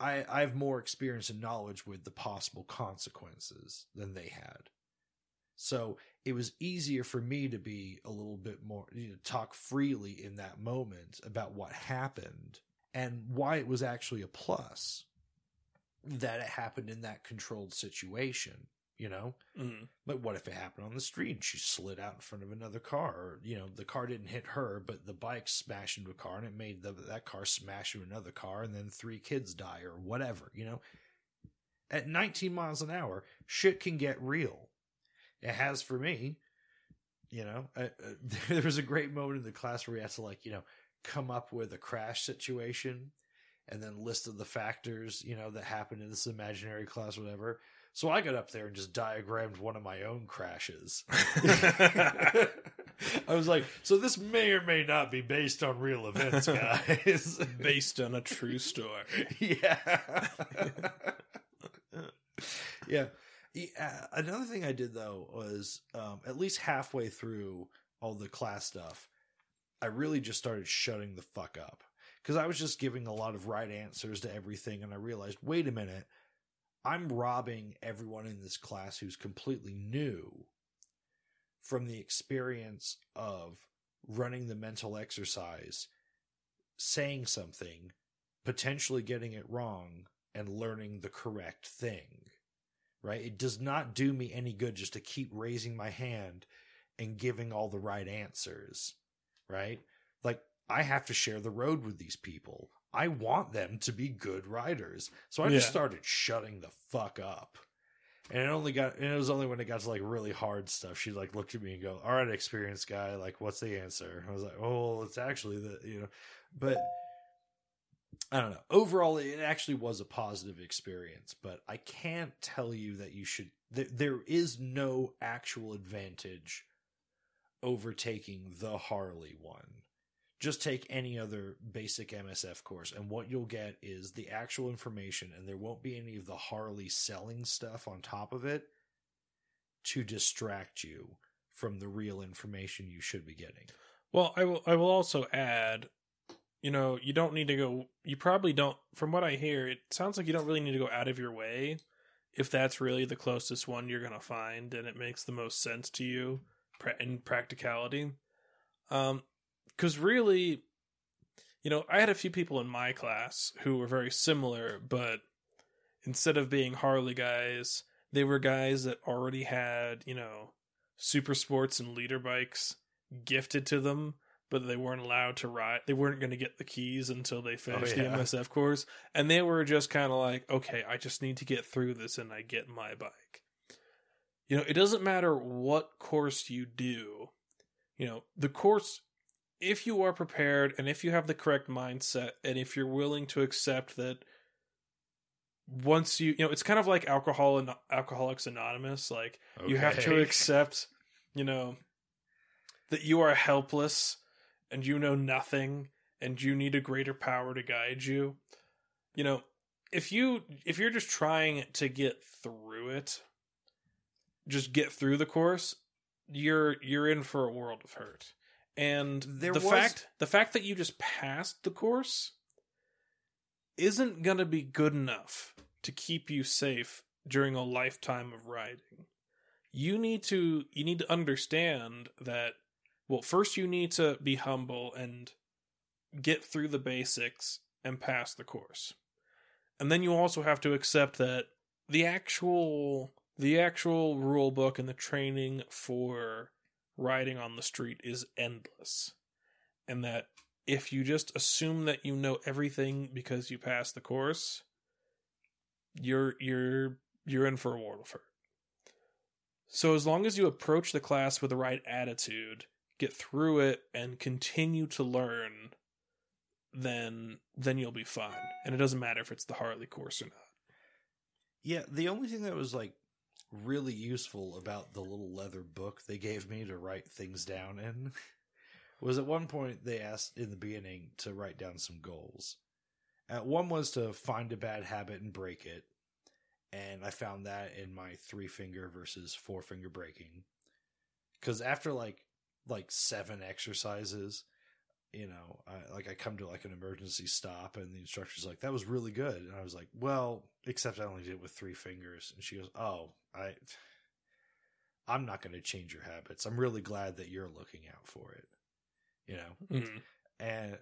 I, I have more experience and knowledge with the possible consequences than they had. So it was easier for me to be a little bit more, you know, talk freely in that moment about what happened and why it was actually a plus that it happened in that controlled situation, you know? Mm-hmm. But what if it happened on the street and she slid out in front of another car, or, you know, the car didn't hit her, but the bike smashed into a car, and it made the, that car smash into another car, and then three kids die or whatever, you know? At nineteen miles an hour, shit can get real. It has for me, you know, I, I, there was a great moment in the class where we had to, like, you know, come up with a crash situation and then listed the factors, you know, that happened in this imaginary class, whatever. So I got up there and just diagrammed one of my own crashes. I was like, so this may or may not be based on real events, guys. Based on a true story. Yeah. Yeah. Yeah, another thing I did, though, was um, at least halfway through all the class stuff, I really just started shutting the fuck up, because I was just giving a lot of right answers to everything. And I realized, wait a minute, I'm robbing everyone in this class who's completely new from the experience of running the mental exercise, saying something, potentially getting it wrong, and learning the correct thing. Right? It does not do me any good just to keep raising my hand and giving all the right answers, right? Like, I have to share the road with these people. I want them to be good riders. So I yeah. just started shutting the fuck up. And it only got, and it was only when it got to, like, really hard stuff. She, like, looked at me and go, all right, experienced guy, like, what's the answer? I was like, oh, it's actually the, you know, but I don't know. Overall, it actually was a positive experience, but I can't tell you that you should. Th- there is no actual advantage overtaking the Harley one. Just take any other basic M S F course, and what you'll get is the actual information, and there won't be any of the Harley selling stuff on top of it to distract you from the real information you should be getting. Well, I will, I will also add, you know, you don't need to go, you probably don't, from what I hear, it sounds like you don't really need to go out of your way if that's really the closest one you're going to find and it makes the most sense to you in practicality. Um, because really, you know, I had a few people in my class who were very similar, but instead of being Harley guys, they were guys that already had, you know, super sports and leader bikes gifted to them, but they weren't allowed to ride. They weren't going to get the keys until they finished oh, yeah. the M S F course. And they were just kind of like, okay, I just need to get through this and I get my bike. You know, it doesn't matter what course you do. You know, the course, if you are prepared and if you have the correct mindset and if you're willing to accept that once you, you know, it's kind of like alcohol and Alcoholics Anonymous. Like okay. you have to accept, you know, that you are helpless and you know nothing and you need a greater power to guide you. You know, if you, if you're just trying to get through it, just get through the course, you're, you're in for a world of hurt. And there the was... fact, the fact that you just passed the course isn't going to be good enough to keep you safe during a lifetime of riding. You need to, you need to understand that, well, first you need to be humble and get through the basics and pass the course. And then you also have to accept that the actual, the actual rule book and the training for riding on the street is endless. And that if you just assume that you know everything because you passed the course, you're you're you're in for a world of hurt. So as long as you approach the class with the right attitude, get through it, and continue to learn, then then you'll be fine. And it doesn't matter if it's the Harley course or not. Yeah, the only thing that was like really useful about the little leather book they gave me to write things down in was at one point they asked in the beginning to write down some goals. Uh, one was to find a bad habit and break it. And I found that in my three finger versus four finger breaking. Cause after like, like seven exercises, you know, I, like I come to like an emergency stop and the instructor's like, that was really good. And I was like, well, except I only did it with three fingers. And she goes, oh, I, I'm not going to change your habits. I'm really glad that you're looking out for it. You know, mm-hmm. and,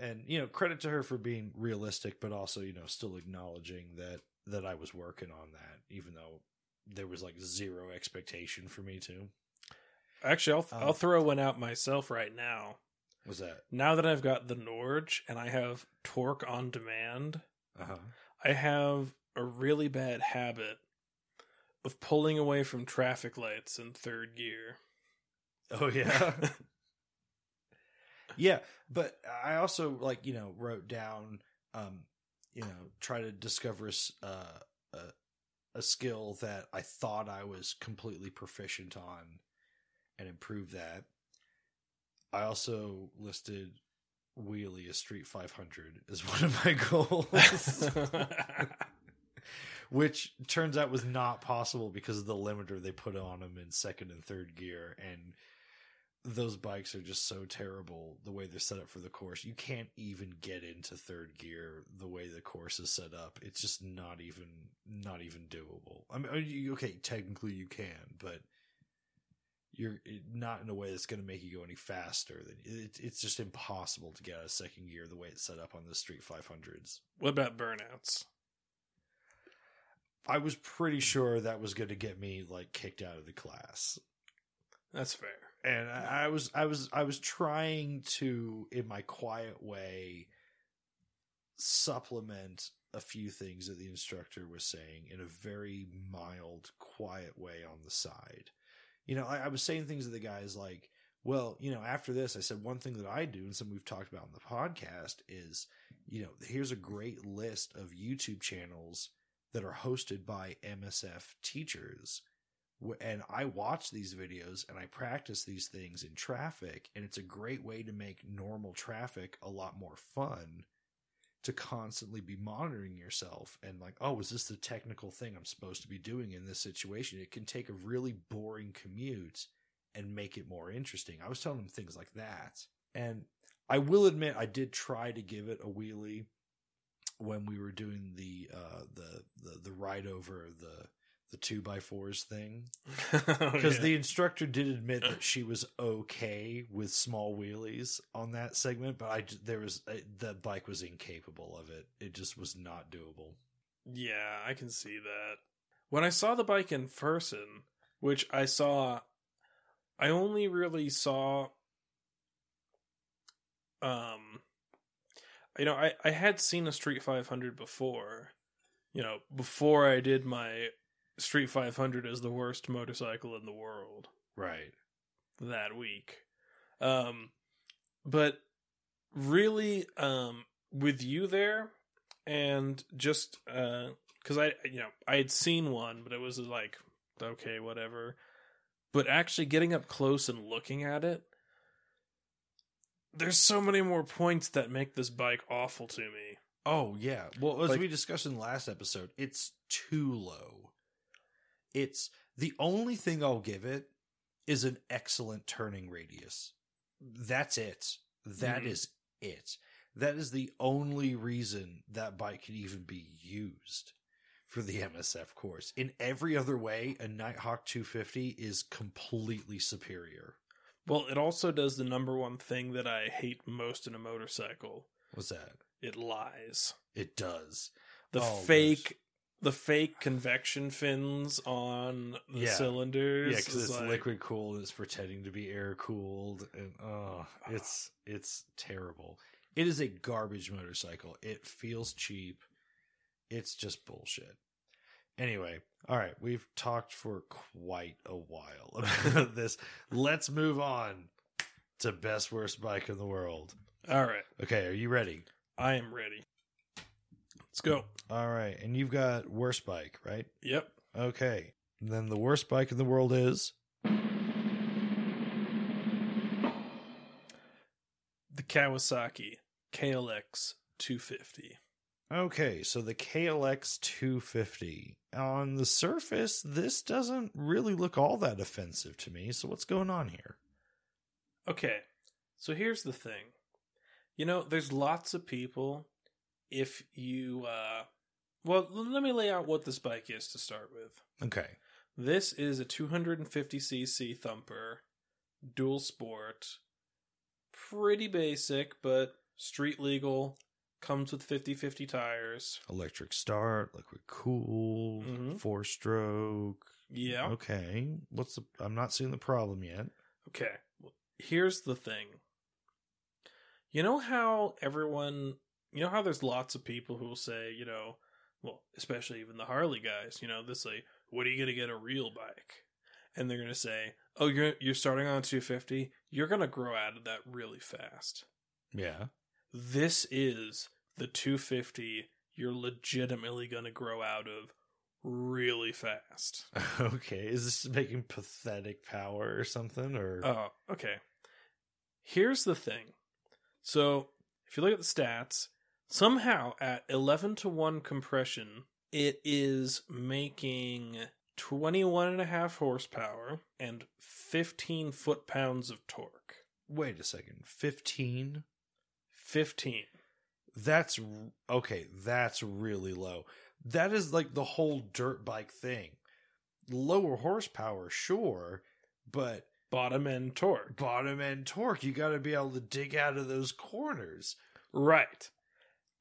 and, you know, credit to her for being realistic, but also, you know, still acknowledging that, that I was working on that, even though there was like zero expectation for me to. Actually, I'll, th- um, I'll throw one out myself right now. What's that? Now that I've got the Norge and I have Torque on Demand, uh-huh. I have a really bad habit of pulling away from traffic lights in third gear. Oh yeah. Yeah. But I also like, you know, wrote down, um, you know, try to discover a, uh, a, a skill that I thought I was completely proficient on and improve that. I also listed wheelie a Street five hundred as one of my goals, which turns out was not possible because of the limiter they put on them in second and third gear. And those bikes are just so terrible the way they're set up for the course. You can't even get into third gear the way the course is set up. It's just not even, not even doable. I mean, you, okay, technically you can, but you're not in a way that's going to make you go any faster. It, it's just impossible to get out of second gear the way it's set up on the Street five hundreds. What about burnouts? I was pretty sure that was going to get me like kicked out of the class. That's fair. And I, I was, I was, I was trying to, in my quiet way, supplement a few things that the instructor was saying in a very mild, quiet way on the side. You know, I, I was saying things to the guys like, well, you know, after this, I said one thing that I do and something we've talked about in the podcast is, you know, here's a great list of YouTube channels that are hosted by M S F teachers. And I watch these videos and I practice these things in traffic. And it's a great way to make normal traffic a lot more fun, to constantly be monitoring yourself and like, oh, is this the technical thing I'm supposed to be doing in this situation? It can take a really boring commute and make it more interesting. I was telling them things like that. And I will admit, I did try to give it a wheelie when we were doing the, uh, the, the, the ride over the, the two by fours thing. Because yeah. the instructor did admit that she was okay with small wheelies on that segment, but I, there was, I, the bike was incapable of it. It just was not doable. Yeah, I can see that. When I saw the bike in person, which I saw, I only really saw, um, you know, I, I had seen a Street five hundred before, you know, before I did my Street five hundred as the worst motorcycle in the world. Right. That week. Um, but really, um, with you there and just, uh, cause I, you know, I had seen one, but it was like, okay, whatever. But actually getting up close and looking at it, there's so many more points that make this bike awful to me. Oh yeah. Well, as like, we discussed in the last episode, it's too low. It's the only thing I'll give it is an excellent turning radius. That's it. That mm. is it. That is the only reason that bike can even be used for the M S F course. In every other way, a Nighthawk two fifty is completely superior. Well, it also does the number one thing that I hate most in a motorcycle. What's that? It lies. It does. The oh, fake... Gosh. The fake convection fins on the yeah. cylinders. Yeah, because it's like liquid cooled and it's pretending to be air cooled, and oh, it's it's terrible. It is a garbage motorcycle. It feels cheap. It's just bullshit. Anyway, all right, we've talked for quite a while about this. Let's move on to best worst bike in the world. All right. Okay, are you ready? I am ready. Let's go. All right. And you've got worst bike, right? Yep. Okay. And then the worst bike in the world is? The Kawasaki K L X two fifty. Okay. So the K L X two fifty. On the surface, this doesn't really look all that offensive to me. So what's going on here? Okay. So here's the thing. You know, there's lots of people. If you, uh, well, let me lay out what this bike is to start with. Okay. This is a two fifty c c thumper, dual sport, pretty basic, but street legal, comes with fifty fifty tires. Electric start, liquid cooled, mm-hmm. four stroke. Yeah. Okay. What's the, I'm not seeing the problem yet. Okay. Well, here's the thing. You know how everyone... You know how there's lots of people who will say, you know, well, especially even the Harley guys, you know, they'll say, what are you going to get a real bike? And they're going to say, oh, you're you're starting on two fifty. You're going to grow out of that really fast. Yeah. This is the two fifty you're legitimately going to grow out of really fast. Okay. Is this making pathetic power or something? Or oh, uh, okay. Here's the thing. So if you look at the stats, somehow at eleven to one compression, it is making twenty-one and a half horsepower and fifteen foot-pounds of torque. Wait a second. fifteen? fifteen. That's, okay, that's really low. That is like the whole dirt bike thing. Lower horsepower, sure, but... Bottom end torque. Bottom end torque. You got to be able to dig out of those corners. Right.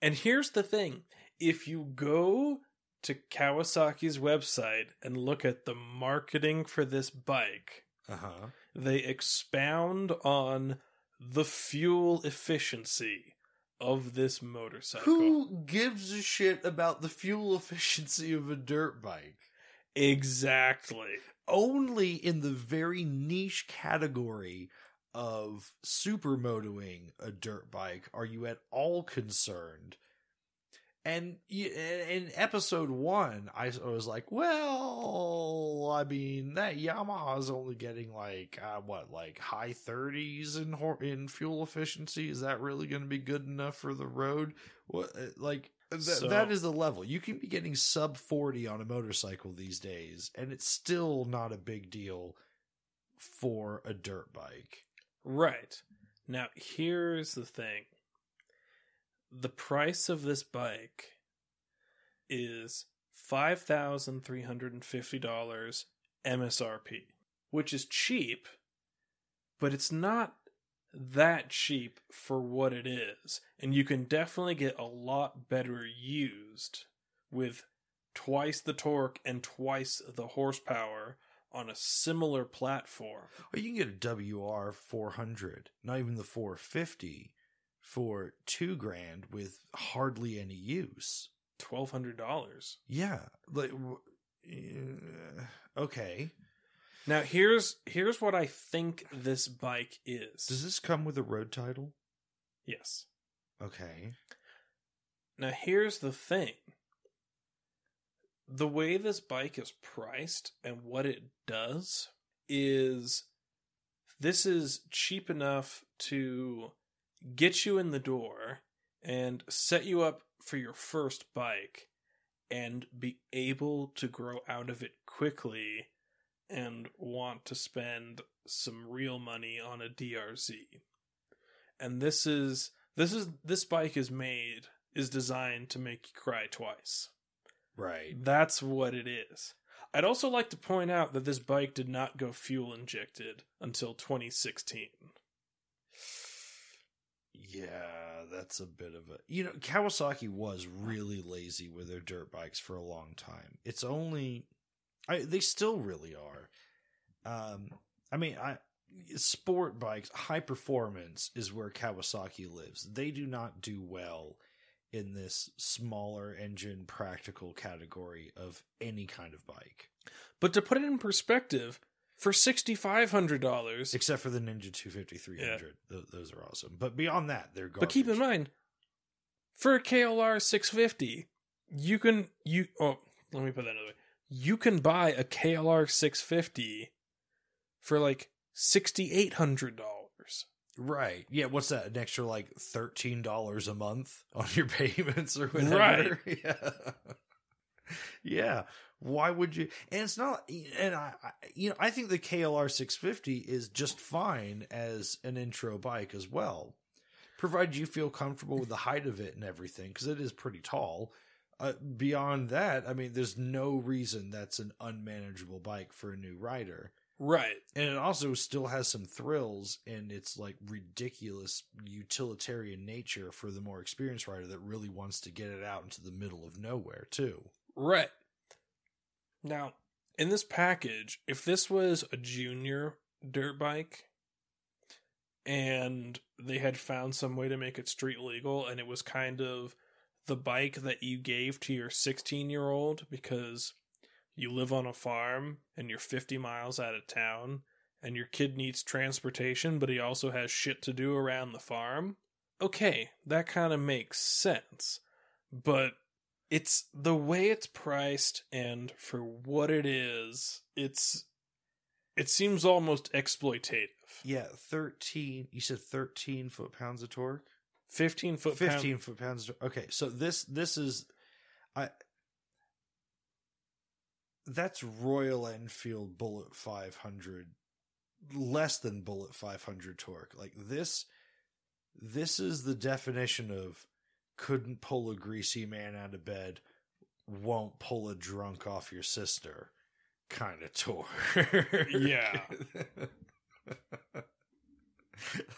And here's the thing. If you go to Kawasaki's website and look at the marketing for this bike, uh-huh. they expound on the fuel efficiency of this motorcycle. Who gives a shit about the fuel efficiency of a dirt bike? Exactly. Only in the very niche category of supermotoing a dirt bike are you at all concerned? And in episode one, I was like, well, I mean, that Yamaha's only getting like, uh, what, like high thirties in in fuel efficiency. Is that really going to be good enough for the road? What, like, th- so, that is the level. You can be getting sub forty on a motorcycle these days, and it's still not a big deal for a dirt bike. Right. Now, here's the thing. The price of this bike is five thousand three hundred fifty dollars M S R P, which is cheap, but it's not that cheap for what it is. And you can definitely get a lot better used with twice the torque and twice the horsepower on a similar platform. Or you can get a W R four hundred, not even the four fifty. For two grand with hardly any use. twelve hundred dollars. Yeah. Like, uh, okay. Now here's, here's what I think this bike is. Does this come with a road title? Yes. Okay. Now here's the thing. The way this bike is priced and what it does is this is cheap enough to get you in the door and set you up for your first bike and be able to grow out of it quickly and want to spend some real money on a D R Z. And this is, this is, this bike is made, is designed to make you cry twice. Right. That's what it is. I'd also like to point out that this bike did not go fuel injected until twenty sixteen. Yeah, that's a bit of a... You know, Kawasaki was really lazy with their dirt bikes for a long time. It's only... I, they still really are. Um, I mean, I sport bikes, high performance is where Kawasaki lives. They do not do well in this smaller engine practical category of any kind of bike. But to put it in perspective... For six thousand five hundred dollars. Except for the Ninja two fifty, three hundred. Yeah. Th- those are awesome. But beyond that, they're garbage. But keep in mind, for a K L R six fifty, you can... you Oh, let me put that another way. You can buy a K L R six fifty for like six thousand eight hundred dollars. Right. Yeah, what's that? An extra like thirteen dollars a month on your payments or whatever? Right. Yeah. Yeah. Why would you? And it's not, and I, you know, I think the K L R six fifty is just fine as an intro bike as well, provided you feel comfortable with the height of it and everything, because it is pretty tall. Uh, beyond that, I mean, there's no reason that's an unmanageable bike for a new rider. Right. And it also still has some thrills in its like ridiculous utilitarian nature for the more experienced rider that really wants to get it out into the middle of nowhere, too. Right. Now, in this package, if this was a junior dirt bike and they had found some way to make it street legal and it was kind of the bike that you gave to your sixteen-year-old because you live on a farm and you're fifty miles out of town and your kid needs transportation, but he also has shit to do around the farm, okay, that kind of makes sense. But... it's the way it's priced, and for what it is, it's it seems almost exploitative. Yeah, thirteen. You said thirteen foot pounds of torque. Fifteen foot. Fifteen pound- foot pounds. Okay, so this this is, I. That's Royal Enfield Bullet five hundred, less than Bullet five hundred torque. Like this, this is the definition of. Couldn't pull a greasy man out of bed, won't pull a drunk off your sister kind of tour. Yeah.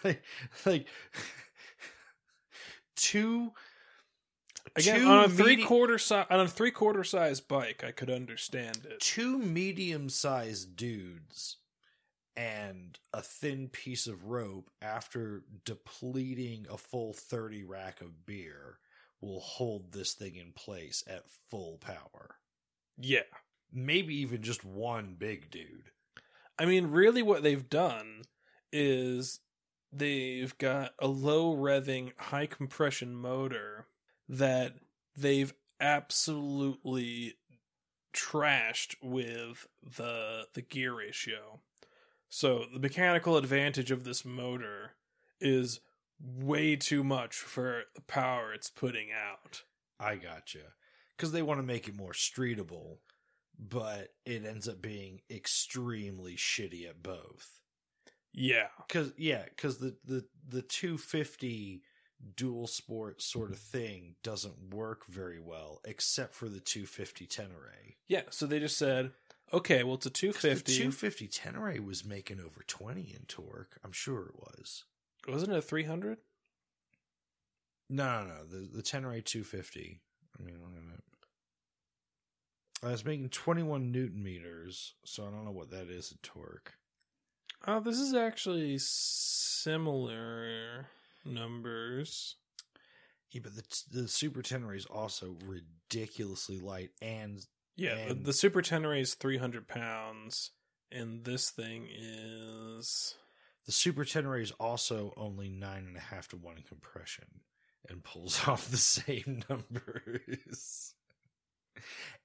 like, like two again two on a three medi- quarter size on a three quarter size bike, I could understand it. Two medium sized dudes and a thin piece of rope after depleting a full thirty rack of beer will hold this thing in place at full power. Yeah. Maybe even just one big dude. I mean, really what they've done is they've got a low revving, high compression motor that they've absolutely trashed with the the gear ratio. So the mechanical advantage of this motor is way too much for the power it's putting out. I gotcha. Because they want to make it more streetable, but it ends up being extremely shitty at both. Yeah. Because yeah, because the, the, the two fifty dual sport sort of thing doesn't work very well, except for the two fifty Tenere. Yeah, so they just said, okay, well, it's a two fifty. The two fifty Tenere was making over twenty in torque. I'm sure it was. Wasn't it a three hundred? No, no, no. The, the Tenere two fifty. I mean, look at it. Uh, it's making twenty-one newton meters, so I don't know what that is in torque. Oh, uh, this is actually similar numbers. Yeah, but the, the Super Tenere is also ridiculously light. And yeah, and... the, the Super Tenere is three hundred pounds, and this thing is... The Super Tenere is also only nine and a half to one in compression and pulls off the same numbers.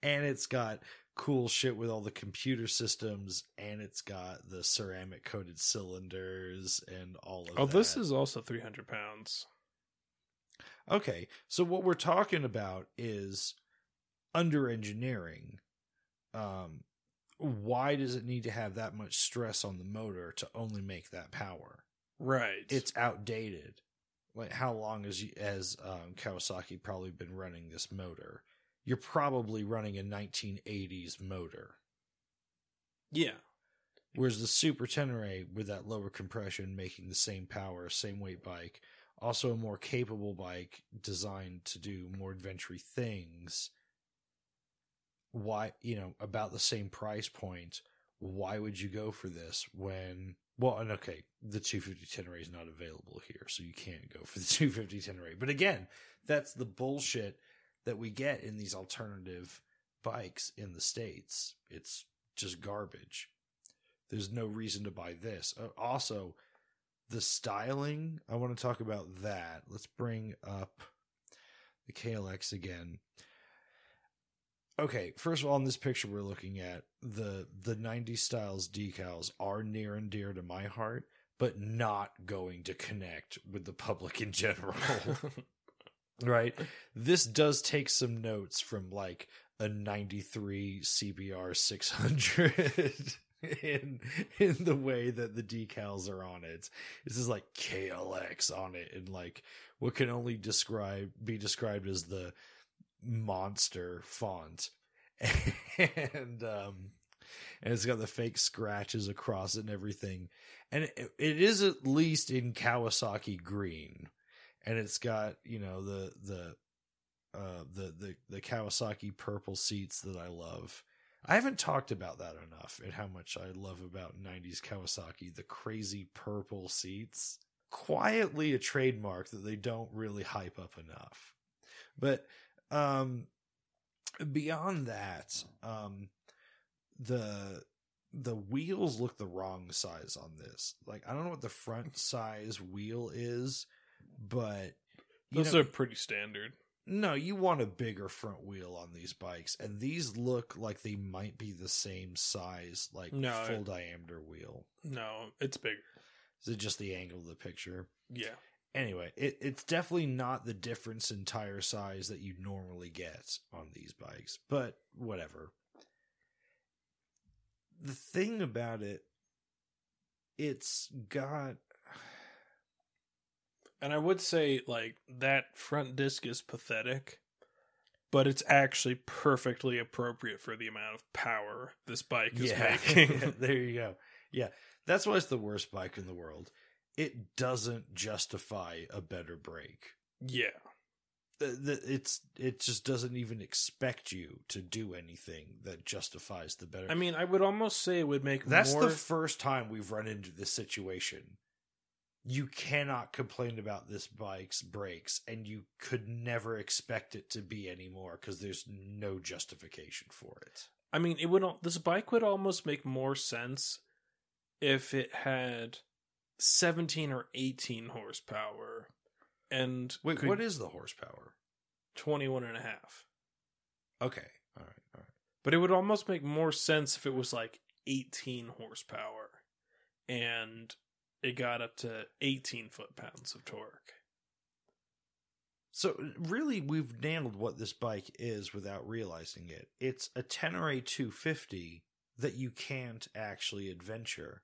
And it's got cool shit with all the computer systems, and it's got the ceramic coated cylinders and all of that. Oh, this is also three hundred pounds. Okay. So what we're talking about is under engineering. Um, Why does it need to have that much stress on the motor to only make that power? Right. It's outdated. Like, how long has, has um, Kawasaki probably been running this motor? You're probably running a nineteen eighties motor. Yeah. Whereas the Super Tenere, with that lower compression, making the same power, same weight bike, also a more capable bike designed to do more adventure-y things... Why, you know, about the same price point, why would you go for this when, well, and okay, the two fifty Tenere is not available here, so you can't go for the two fifty Tenere. But again, that's the bullshit that we get in these alternative bikes in the States. It's just garbage. There's no reason to buy this. Also, the styling, I want to talk about that. Let's bring up the K L X again. Okay, first of all, in this picture we're looking at, the the nineties styles decals are near and dear to my heart, but not going to connect with the public in general. Right? This does take some notes from, like, a ninety-three C B R six hundred in, in the way that the decals are on it. This is, like, K L X on it, and, like, what can only describe be described as the... monster font, and um and it's got the fake scratches across it and everything, and it, it is at least in Kawasaki green, and it's got, you know, the the uh the the, the Kawasaki purple seats that I love. I haven't talked about that enough, and how much I love about nineties Kawasaki, the crazy purple seats. Quietly a trademark that they don't really hype up enough. But Um, beyond that, um, the, the wheels look the wrong size on this. Like, I don't know what the front size wheel is, but those know, are pretty standard. No, you want a bigger front wheel on these bikes, and these look like they might be the same size, like no, full it, diameter wheel. No, it's bigger. Is it just the angle of the picture? Yeah. Anyway, it, it's definitely not the difference in tire size that you normally get on these bikes, but whatever. The thing about it, it's got... And I would say, like, that front disc is pathetic, but it's actually perfectly appropriate for the amount of power this bike is yeah. making. There you go. Yeah, that's why it's the worst bike in the world. It doesn't justify a better brake. Yeah. It's, it just doesn't even expect you to do anything that justifies the better. I mean, I would almost say it would make That's more... That's the first time we've run into this situation. You cannot complain about this bike's brakes, and you could never expect it to be anymore because there's no justification for it. I mean, it would. This bike would almost make more sense if it had... seventeen or eighteen horsepower. And wait, what is the horsepower? twenty-one and a half. Okay. All right. All right. But it would almost make more sense if it was like eighteen horsepower and it got up to eighteen foot-pounds of torque. So really, we've nailed what this bike is without realizing it. It's a Tenere two fifty that you can't actually adventure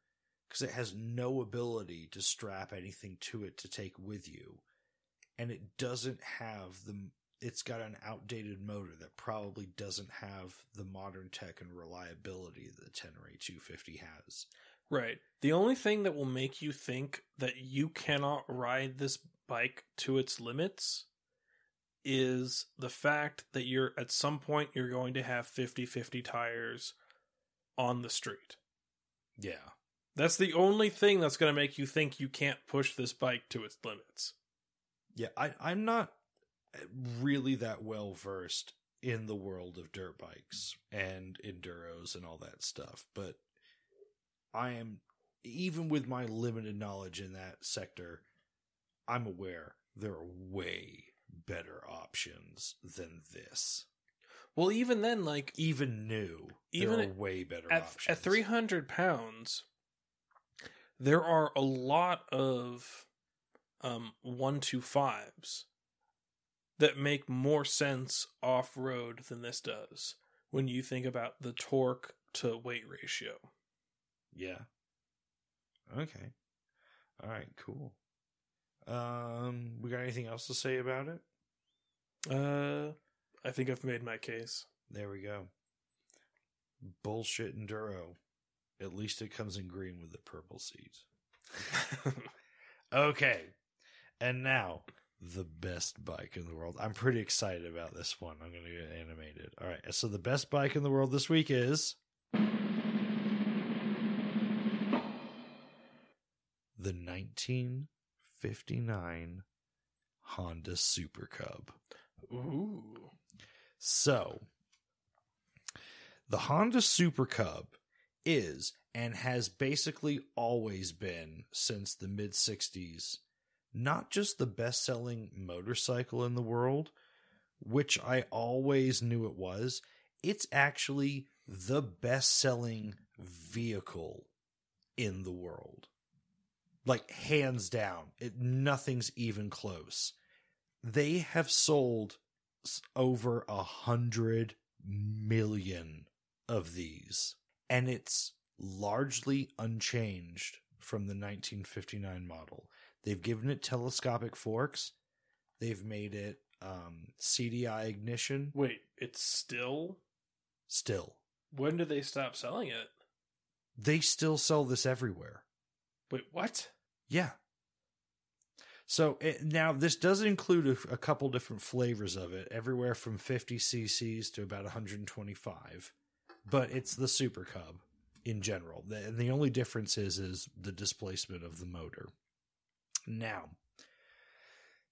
because it has no ability to strap anything to it to take with you. And it doesn't have the... It's got an outdated motor that probably doesn't have the modern tech and reliability that the Tenere two fifty has. Right. The only thing that will make you think that you cannot ride this bike to its limits is the fact that you're at some point you're going to have fifty fifty tires on the street. Yeah. That's the only thing that's going to make you think you can't push this bike to its limits. Yeah, I, I'm not really that well versed in the world of dirt bikes and enduros and all that stuff, but I am, even with my limited knowledge in that sector, I'm aware there are way better options than this. Well, even then, like... Even new, even there are way better at, options. At three hundred pounds, there are a lot of um, one twenty-fives that make more sense off-road than this does when you think about the torque to weight ratio. Yeah. Okay. All right, cool. Um, we got anything else to say about it? Uh, I think I've made my case. There we go. Bullshit enduro. At least it comes in green with the purple seeds. Okay. And now, the best bike in the world. I'm pretty excited about this one. I'm going to get animated. All right. So the best bike in the world this week is the nineteen fifty-nine Honda Super Cub. Ooh. So the Honda Super Cub is and has basically always been since the mid sixties not just the best-selling motorcycle in the world, which I always knew it was, it's actually the best-selling vehicle in the world. Like, hands down. It, nothing's even close. They have sold over a hundred million of these, and it's largely unchanged from the nineteen fifty-nine model. They've given it telescopic forks. They've made it um, C D I ignition. Wait, it's still? Still. When did they stop selling it? They still sell this everywhere. Wait, what? Yeah. So it, now this does include a, a couple different flavors of it, everywhere from fifty cc's to about one twenty-five. But it's the Super Cub in general. The, and the only difference is, is the displacement of the motor. Now,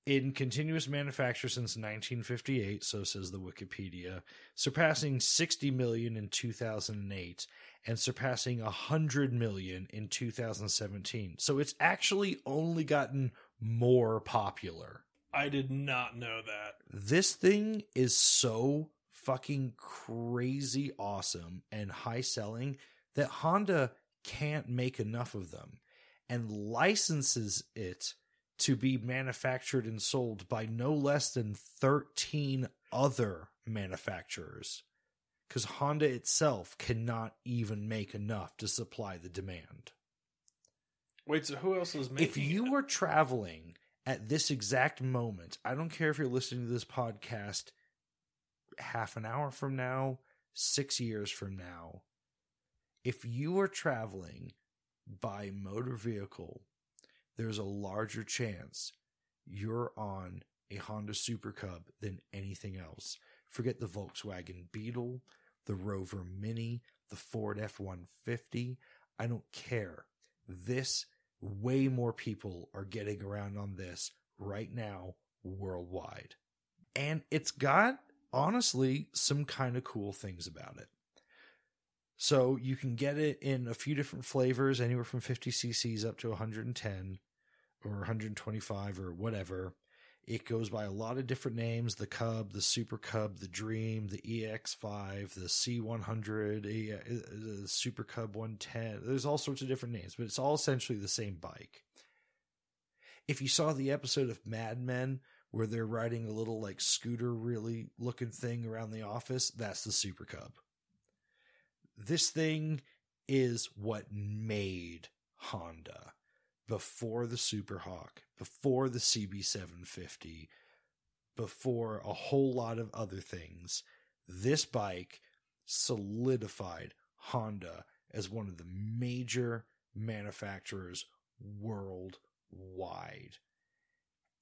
in continuous manufacture since nineteen fifty-eight, so says the Wikipedia, surpassing sixty million in two thousand eight and surpassing one hundred million in two thousand seventeen. So it's actually only gotten more popular. I did not know that. This thing is so fucking crazy awesome and high selling that Honda can't make enough of them and licenses it to be manufactured and sold by no less than thirteen other manufacturers, because Honda itself cannot even make enough to supply the demand. Wait, so who else is making it? If you were traveling at this exact moment, I don't care if you're listening to this podcast half an hour from now, six years from now, if you were traveling by motor vehicle, there's a larger chance you're on a Honda Super Cub than anything else. Forget the Volkswagen Beetle, the Rover Mini, the Ford F one fifty. I don't care. This, way more people are getting around on this right now worldwide. And it's got, honestly, some kind of cool things about it. So you can get it in a few different flavors, anywhere from fifty cc's up to one hundred ten or one hundred twenty-five or whatever. It goes by a lot of different names: the Cub, the Super Cub, the Dream, the E X five, the C one hundred, the Super Cub one ten. There's all sorts of different names, but it's all essentially the same bike. If you saw the episode of Mad Men where they're riding a little like scooter really looking thing around the office, that's the Super Cub. This thing is what made Honda. Before the Super Hawk, before the C B seven fifty, before a whole lot of other things, this bike solidified Honda as one of the major manufacturers worldwide.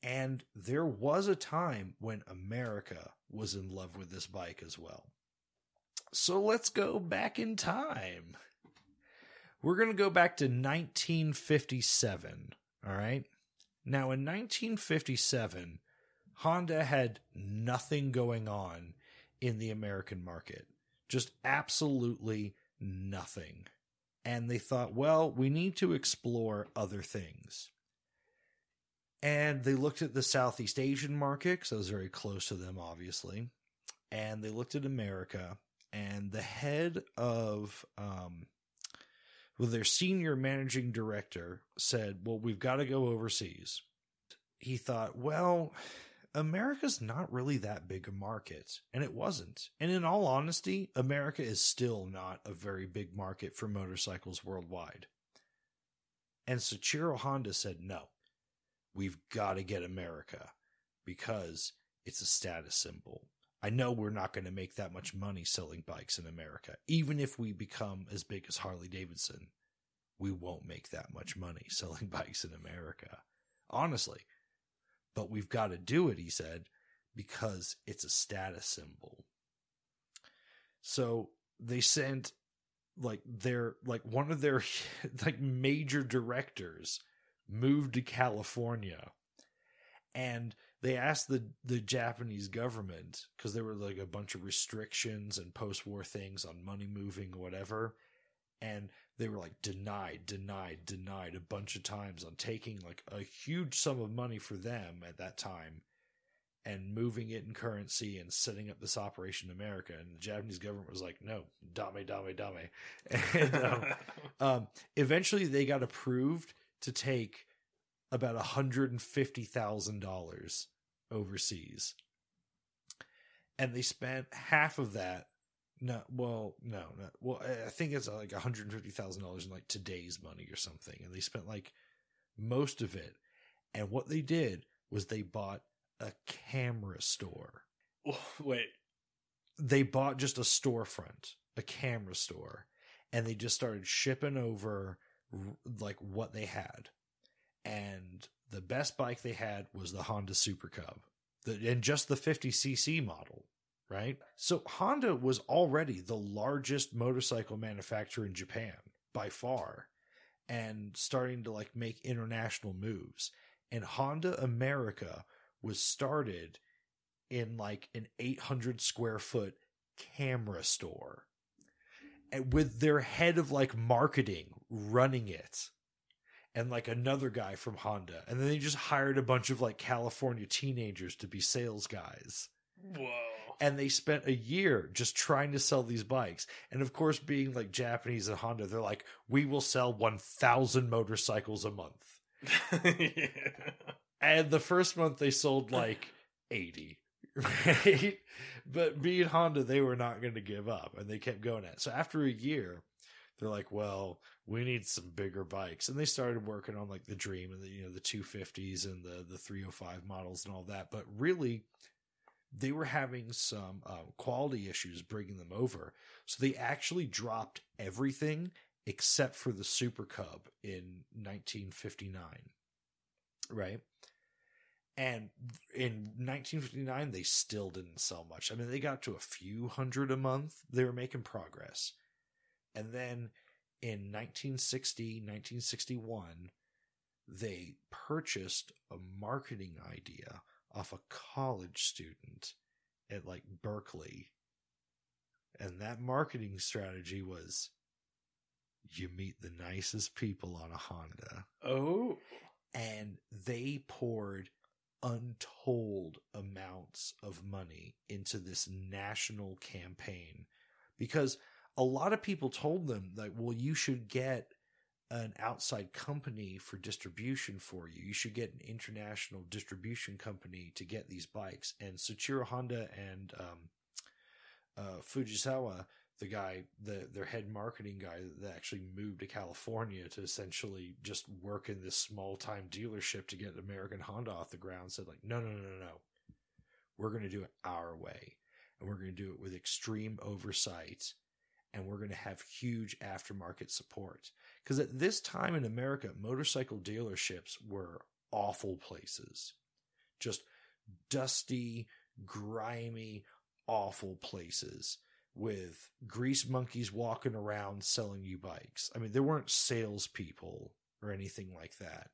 And there was a time when America was in love with this bike as well. So let's go back in time. We're going to go back to nineteen fifty-seven, all right? Now, in nineteen fifty-seven, Honda had nothing going on in the American market. Just absolutely nothing. And they thought, well, we need to explore other things. And they looked at the Southeast Asian market, because I was very close to them, obviously. And they looked at America, and the head of... um. Well, their senior managing director said, well, we've got to go overseas. He thought, well, America's not really that big a market. And it wasn't. And in all honesty, America is still not a very big market for motorcycles worldwide. And Soichiro Honda said, no, we've got to get America because it's a status symbol. I know we're not going to make that much money selling bikes in America. Even if we become as big as Harley-Davidson, we won't make that much money selling bikes in America, honestly. But we've got to do it, he said, because it's a status symbol. So they sent like their, like one of their like major directors moved to California, and they asked the, the Japanese government, because there were like a bunch of restrictions and post-war things on money moving or whatever, and they were like denied, denied, denied a bunch of times on taking like a huge sum of money for them at that time and moving it in currency and setting up this operation in America. And the Japanese government was like, no, dame, dame, dame. And um, um, eventually they got approved to take about one hundred fifty thousand dollars overseas. And they spent half of that. No, well, no, no. Well, I think it's like one hundred fifty thousand dollars in like today's money or something. And they spent like most of it. And what they did was they bought a camera store. Wait. They bought just a storefront, a camera store. And they just started shipping over like what they had. And the best bike they had was the Honda Super Cub, the, and just the fifty cc model, right? So Honda was already the largest motorcycle manufacturer in Japan by far, and starting to like make international moves. And Honda America was started in like an eight hundred square foot camera store, and with their head of like marketing running it. And like another guy from Honda. And then they just hired a bunch of like California teenagers to be sales guys. Whoa. And they spent a year just trying to sell these bikes. And of course, being like Japanese and Honda, they're like, we will sell one thousand motorcycles a month. Yeah. And the first month they sold like eighty. Right? But being Honda, they were not going to give up. And they kept going at it. So after a year, they're like, well, we need some bigger bikes. And they started working on like the Dream and the, you know, the two fifties and the, the three oh five models and all that. But really, they were having some um, quality issues bringing them over. So they actually dropped everything except for the Super Cub in nineteen fifty-nine, right? And in nineteen fifty-nine, they still didn't sell much. I mean, they got to a few hundred a month. They were making progress. And then in nineteen sixty, nineteen sixty-one, they purchased a marketing idea off a college student at like Berkeley. And that marketing strategy was, you meet the nicest people on a Honda. Oh. And they poured untold amounts of money into this national campaign, because a lot of people told them that, well, you should get an outside company for distribution for you. You should get an international distribution company to get these bikes. And Soichiro Honda and um, uh, Fujisawa, the guy, the their head marketing guy that actually moved to California to essentially just work in this small time dealership to get American Honda off the ground, said like, no, no, no, no, no. We're going to do it our way. And we're going to do it with extreme oversight. And we're going to have huge aftermarket support. Because at this time in America, motorcycle dealerships were awful places. Just dusty, grimy, awful places with grease monkeys walking around selling you bikes. I mean, there weren't salespeople or anything like that.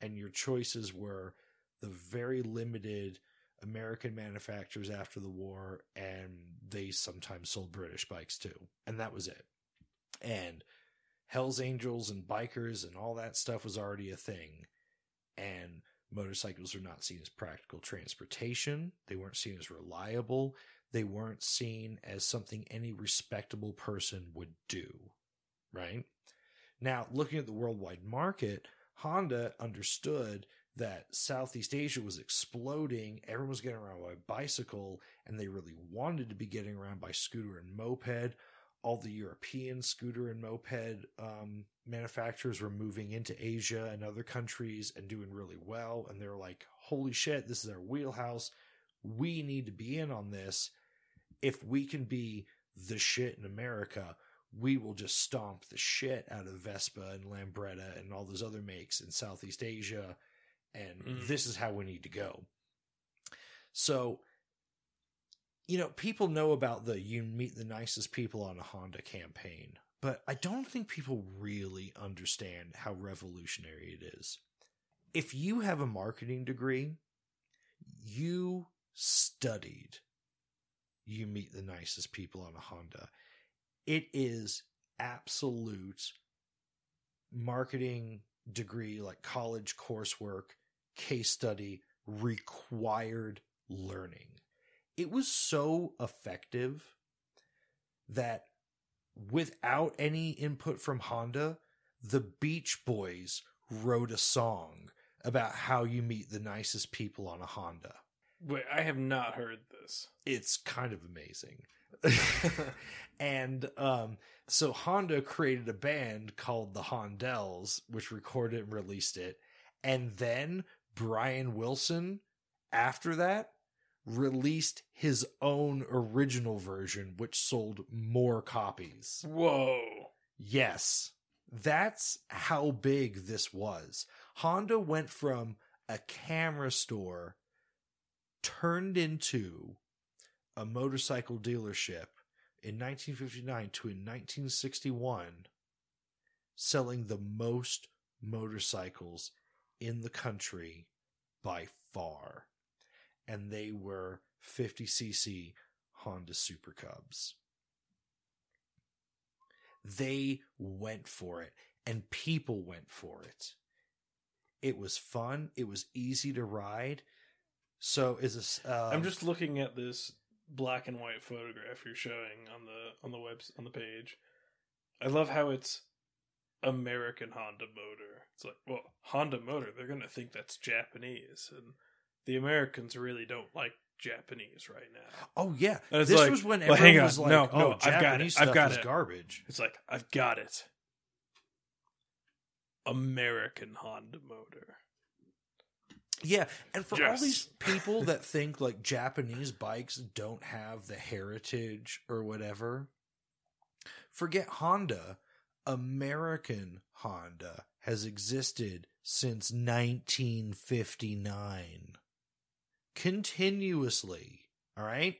And your choices were the very limited American manufacturers after the war, and they sometimes sold British bikes too. And that was it. And Hell's Angels and bikers and all that stuff was already a thing. And motorcycles were not seen as practical transportation. They weren't seen as reliable. They weren't seen as something any respectable person would do. Right? Now, looking at the worldwide market, Honda understood that Southeast Asia was exploding, everyone was getting around by bicycle, and they really wanted to be getting around by scooter and moped. All the European scooter and moped um, manufacturers were moving into Asia and other countries and doing really well, and they were like, holy shit, this is our wheelhouse. We need to be in on this. If we can be the shit in America, we will just stomp the shit out of Vespa and Lambretta and all those other makes in Southeast Asia. And mm. this is how we need to go. So, you know, people know about the you meet the nicest people on a Honda campaign, but I don't think people really understand how revolutionary it is. If you have a marketing degree, you studied you meet the nicest people on a Honda. It is absolute marketing degree, like college coursework, case study, required learning. It was so effective that without any input from Honda, the Beach Boys wrote a song about how you meet the nicest people on a Honda. Wait, I have not heard this. It's kind of amazing. And um, so Honda created a band called the Hondells, which recorded and released it. And then Brian Wilson, after that, released his own original version, which sold more copies. Whoa. Yes. That's how big this was. Honda went from a camera store turned into a motorcycle dealership in nineteen fifty-nine to in nineteen sixty-one, selling the most motorcycles in the country by far. And they were fifty cc Honda Super Cubs. They went for it, and people went for it. It was fun. It was easy to ride. So is this? Um, I'm just looking at this black and white photograph you're showing on the on the web on the page. I love how it's American Honda Motor. It's like, well, Honda Motor. They're gonna think that's Japanese, and the Americans really don't like Japanese right now. Oh yeah, this like, was when everyone well, was like, no, "Oh, no, Japanese I've got it. Stuff I've got is it. Garbage." It's like, I've got it. American Honda Motor. Yeah, and for yes. all these people that think, like, Japanese bikes don't have the heritage or whatever, forget Honda. American Honda has existed since nineteen fifty-nine. Continuously, all right?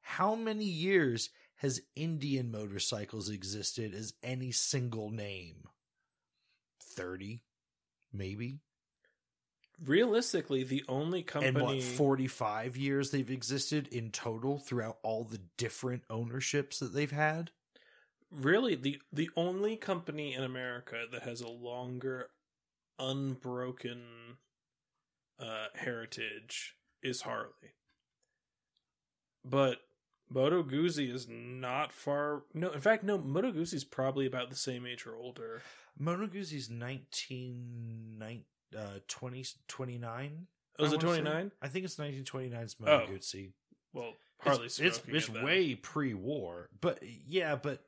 How many years has Indian motorcycles existed as any single name? thirty, maybe? realistically the only company... And what, forty-five years they've existed in total throughout all the different ownerships that they've had? Really, the the only company in America that has a longer, unbroken uh, heritage is Harley. But Moto Guzzi is not far... No, in fact, no, Moto Guzzi is probably about the same age or older. Moto Guzzi is nineteen twenty-nine. Oh, is it twenty-nine? I think it's nineteen twenty-nine's Moto Guzzi. Well, Harley's... It's, it's, it's way pre-war. But, yeah, but...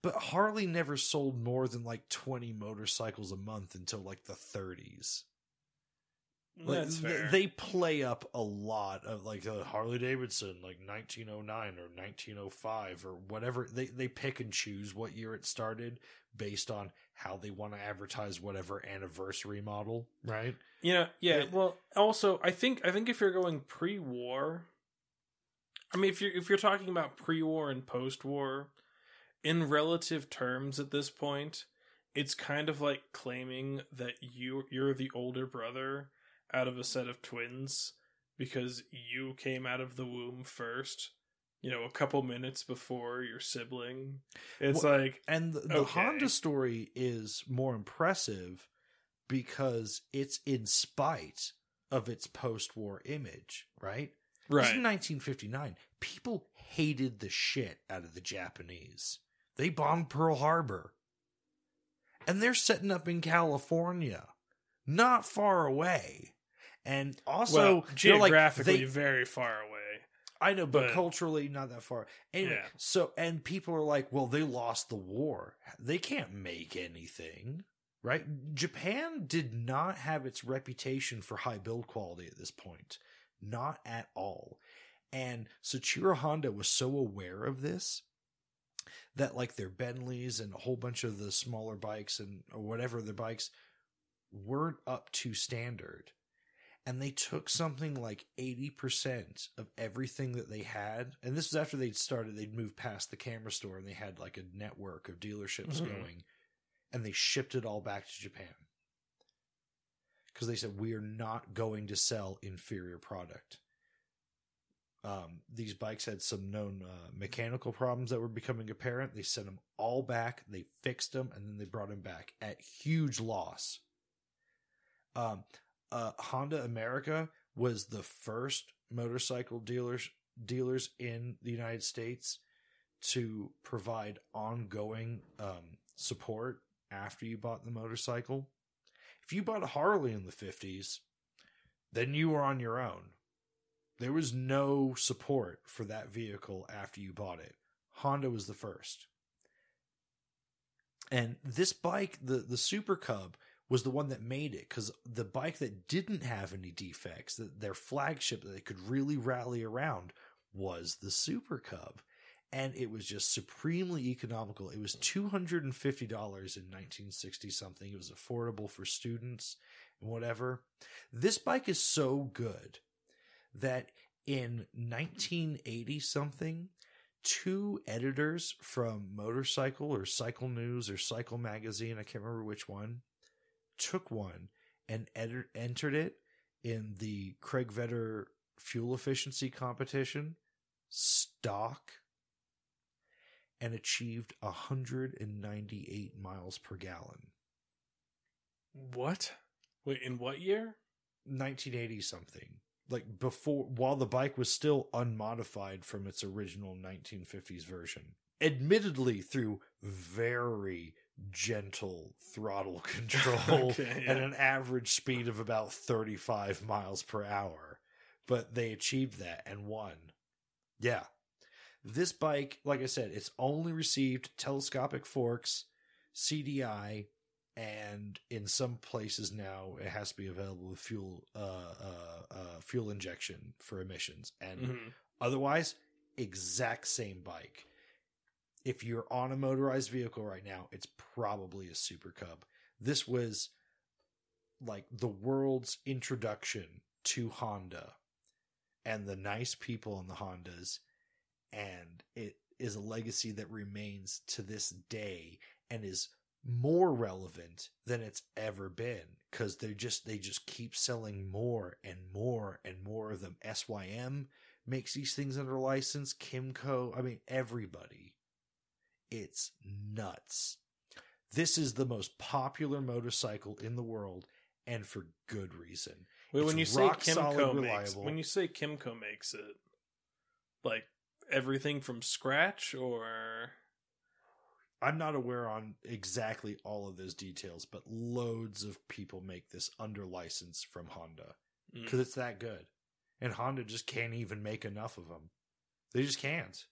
But Harley never sold more than like twenty motorcycles a month until like the thirties. Like, That's fair. They play up a lot of like uh, Harley-Davidson, like nineteen oh nine or nineteen oh five or whatever. They they pick and choose what year it started based on how they want to advertise whatever anniversary model, right? You know, yeah. It, well, also, I think I think if you're going pre-war, I mean, if you're if you're talking about pre-war and post-war. In relative terms at this point, it's kind of like claiming that you, you're the older brother out of a set of twins because you came out of the womb first, you know, a couple minutes before your sibling. It's well, like... And the, the okay. Honda story is more impressive because it's in spite of its post-war image, right? Right. This is nineteen fifty-nine. People hated the shit out of the Japanese. They bombed Pearl Harbor. And they're setting up in California. Not far away. And also... Well, geographically, like, they, very far away. I know, but, but culturally, not that far. Anyway, yeah. so, and people are like, well, they lost the war. They can't make anything, right? Japan did not have its reputation for high build quality at this point. Not at all. And Soichiro Honda was so aware of this that like their Bentleys and a whole bunch of the smaller bikes and or whatever their bikes weren't up to standard. And they took something like eighty percent of everything that they had. And this was after they'd started, they'd moved past the camera store and they had like a network of dealerships mm-hmm. going, and they shipped it all back to Japan. Because they said, we are not going to sell inferior product. Um, these bikes had some known uh, mechanical problems that were becoming apparent. They sent them all back. They fixed them, and then they brought them back at huge loss. Um, uh, Honda America was the first motorcycle dealers dealers in the United States to provide ongoing um, support after you bought the motorcycle. If you bought a Harley in the fifties, then you were on your own. There was no support for that vehicle after you bought it. Honda was the first. And this bike, the, the Super Cub, was the one that made it, because the bike that didn't have any defects, the, their flagship that they could really rally around, was the Super Cub. And it was just supremely economical. It was two hundred fifty dollars in nineteen sixty something. It was affordable for students and whatever. This bike is so good that in nineteen eighty something, two editors from Motorcycle or Cycle News or Cycle Magazine, I can't remember which one, took one and edit- entered it in the Craig Vetter fuel efficiency competition, stock, and achieved one hundred ninety-eight miles per gallon. What? Wait, in what year? nineteen eighty something. Like before, while the bike was still unmodified from its original nineteen fifties version. Admittedly, through very gentle throttle control okay, yeah. and an average speed of about thirty-five miles per hour. But they achieved that and won. Yeah. This bike, like I said, it's only received telescopic forks, C D I, and in some places now it has to be available with fuel uh, uh, uh, fuel injection for emissions. And mm-hmm. otherwise, exact same bike. If you're on a motorized vehicle right now, it's probably a Super Cub. This was like the world's introduction to Honda and the nice people in the Hondas. And it is a legacy that remains to this day and is more relevant than it's ever been. because they just they just keep selling more and more and more of them. S Y M makes these things under license. Kimco, I mean, everybody. It's nuts. This is the most popular motorcycle in the world, and for good reason. Well, when you say Kimco makes, when you say Kimco makes it, like everything from scratch, or I'm not aware on exactly all of those details, but loads of people make this under license from Honda because mm. it's that good. And Honda just can't even make enough of them. They just can't.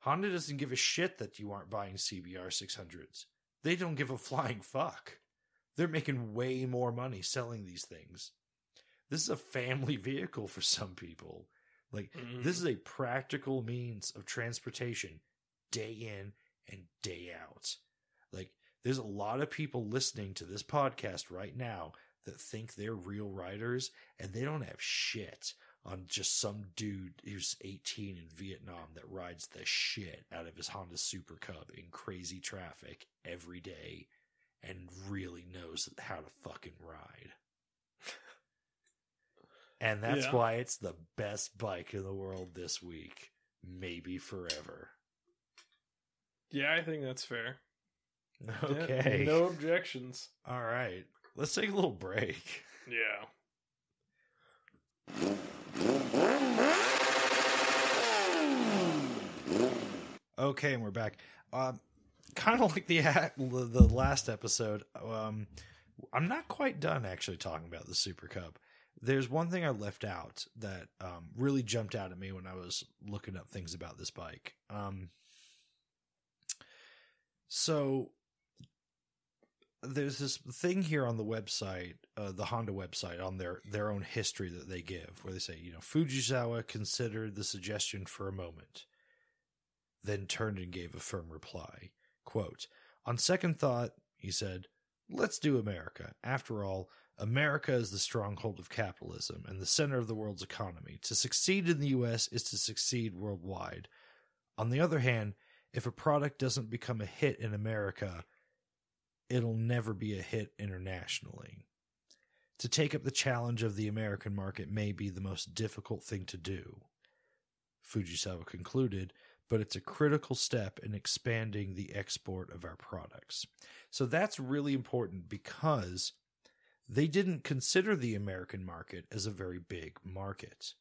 Honda doesn't give a shit that you aren't buying Z Z R six hundreds. They don't give a flying fuck. They're making way more money selling these things. This is a family vehicle for some people. Like, mm. this is a practical means of transportation day in and day out. Like, there's a lot of people listening to this podcast right now that think they're real riders, and they don't have shit on just some dude who's eighteen in Vietnam that rides the shit out of his Honda Super Cub in crazy traffic every day and really knows how to fucking ride. And that's yeah. why it's the best bike in the world this week. Maybe forever. Yeah, I think that's fair. Okay. Yeah, no objections. All right. Let's take a little break. Yeah. Okay, and we're back. Um, kind of like the the last episode, um, I'm not quite done actually talking about the Super Cub. There's one thing I left out that um, really jumped out at me when I was looking up things about this bike. Um, so there's this thing here on the website, uh, the Honda website, on their, their own history that they give, where they say, you know, Fujisawa considered the suggestion for a moment, then turned and gave a firm reply. Quote, on second thought, he said, let's do America. After all, America is the stronghold of capitalism and the center of the world's economy. To succeed in the U S is to succeed worldwide. On the other hand, if a product doesn't become a hit in America, it'll never be a hit internationally. To take up the challenge of the American market may be the most difficult thing to do, Fujisawa concluded, but it's a critical step in expanding the export of our products. So that's really important because they didn't consider the American market as a very big market.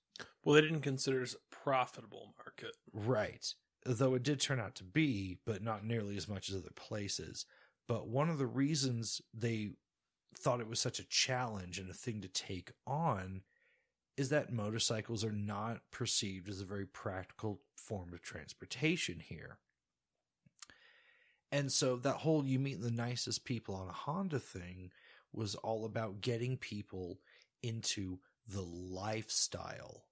Well, they didn't consider it a profitable market. Right. Though it did turn out to be, but not nearly as much as other places. But one of the reasons they thought it was such a challenge and a thing to take on is that motorcycles are not perceived as a very practical form of transportation here. And so that whole you meet the nicest people on a Honda thing was all about getting people into the lifestyle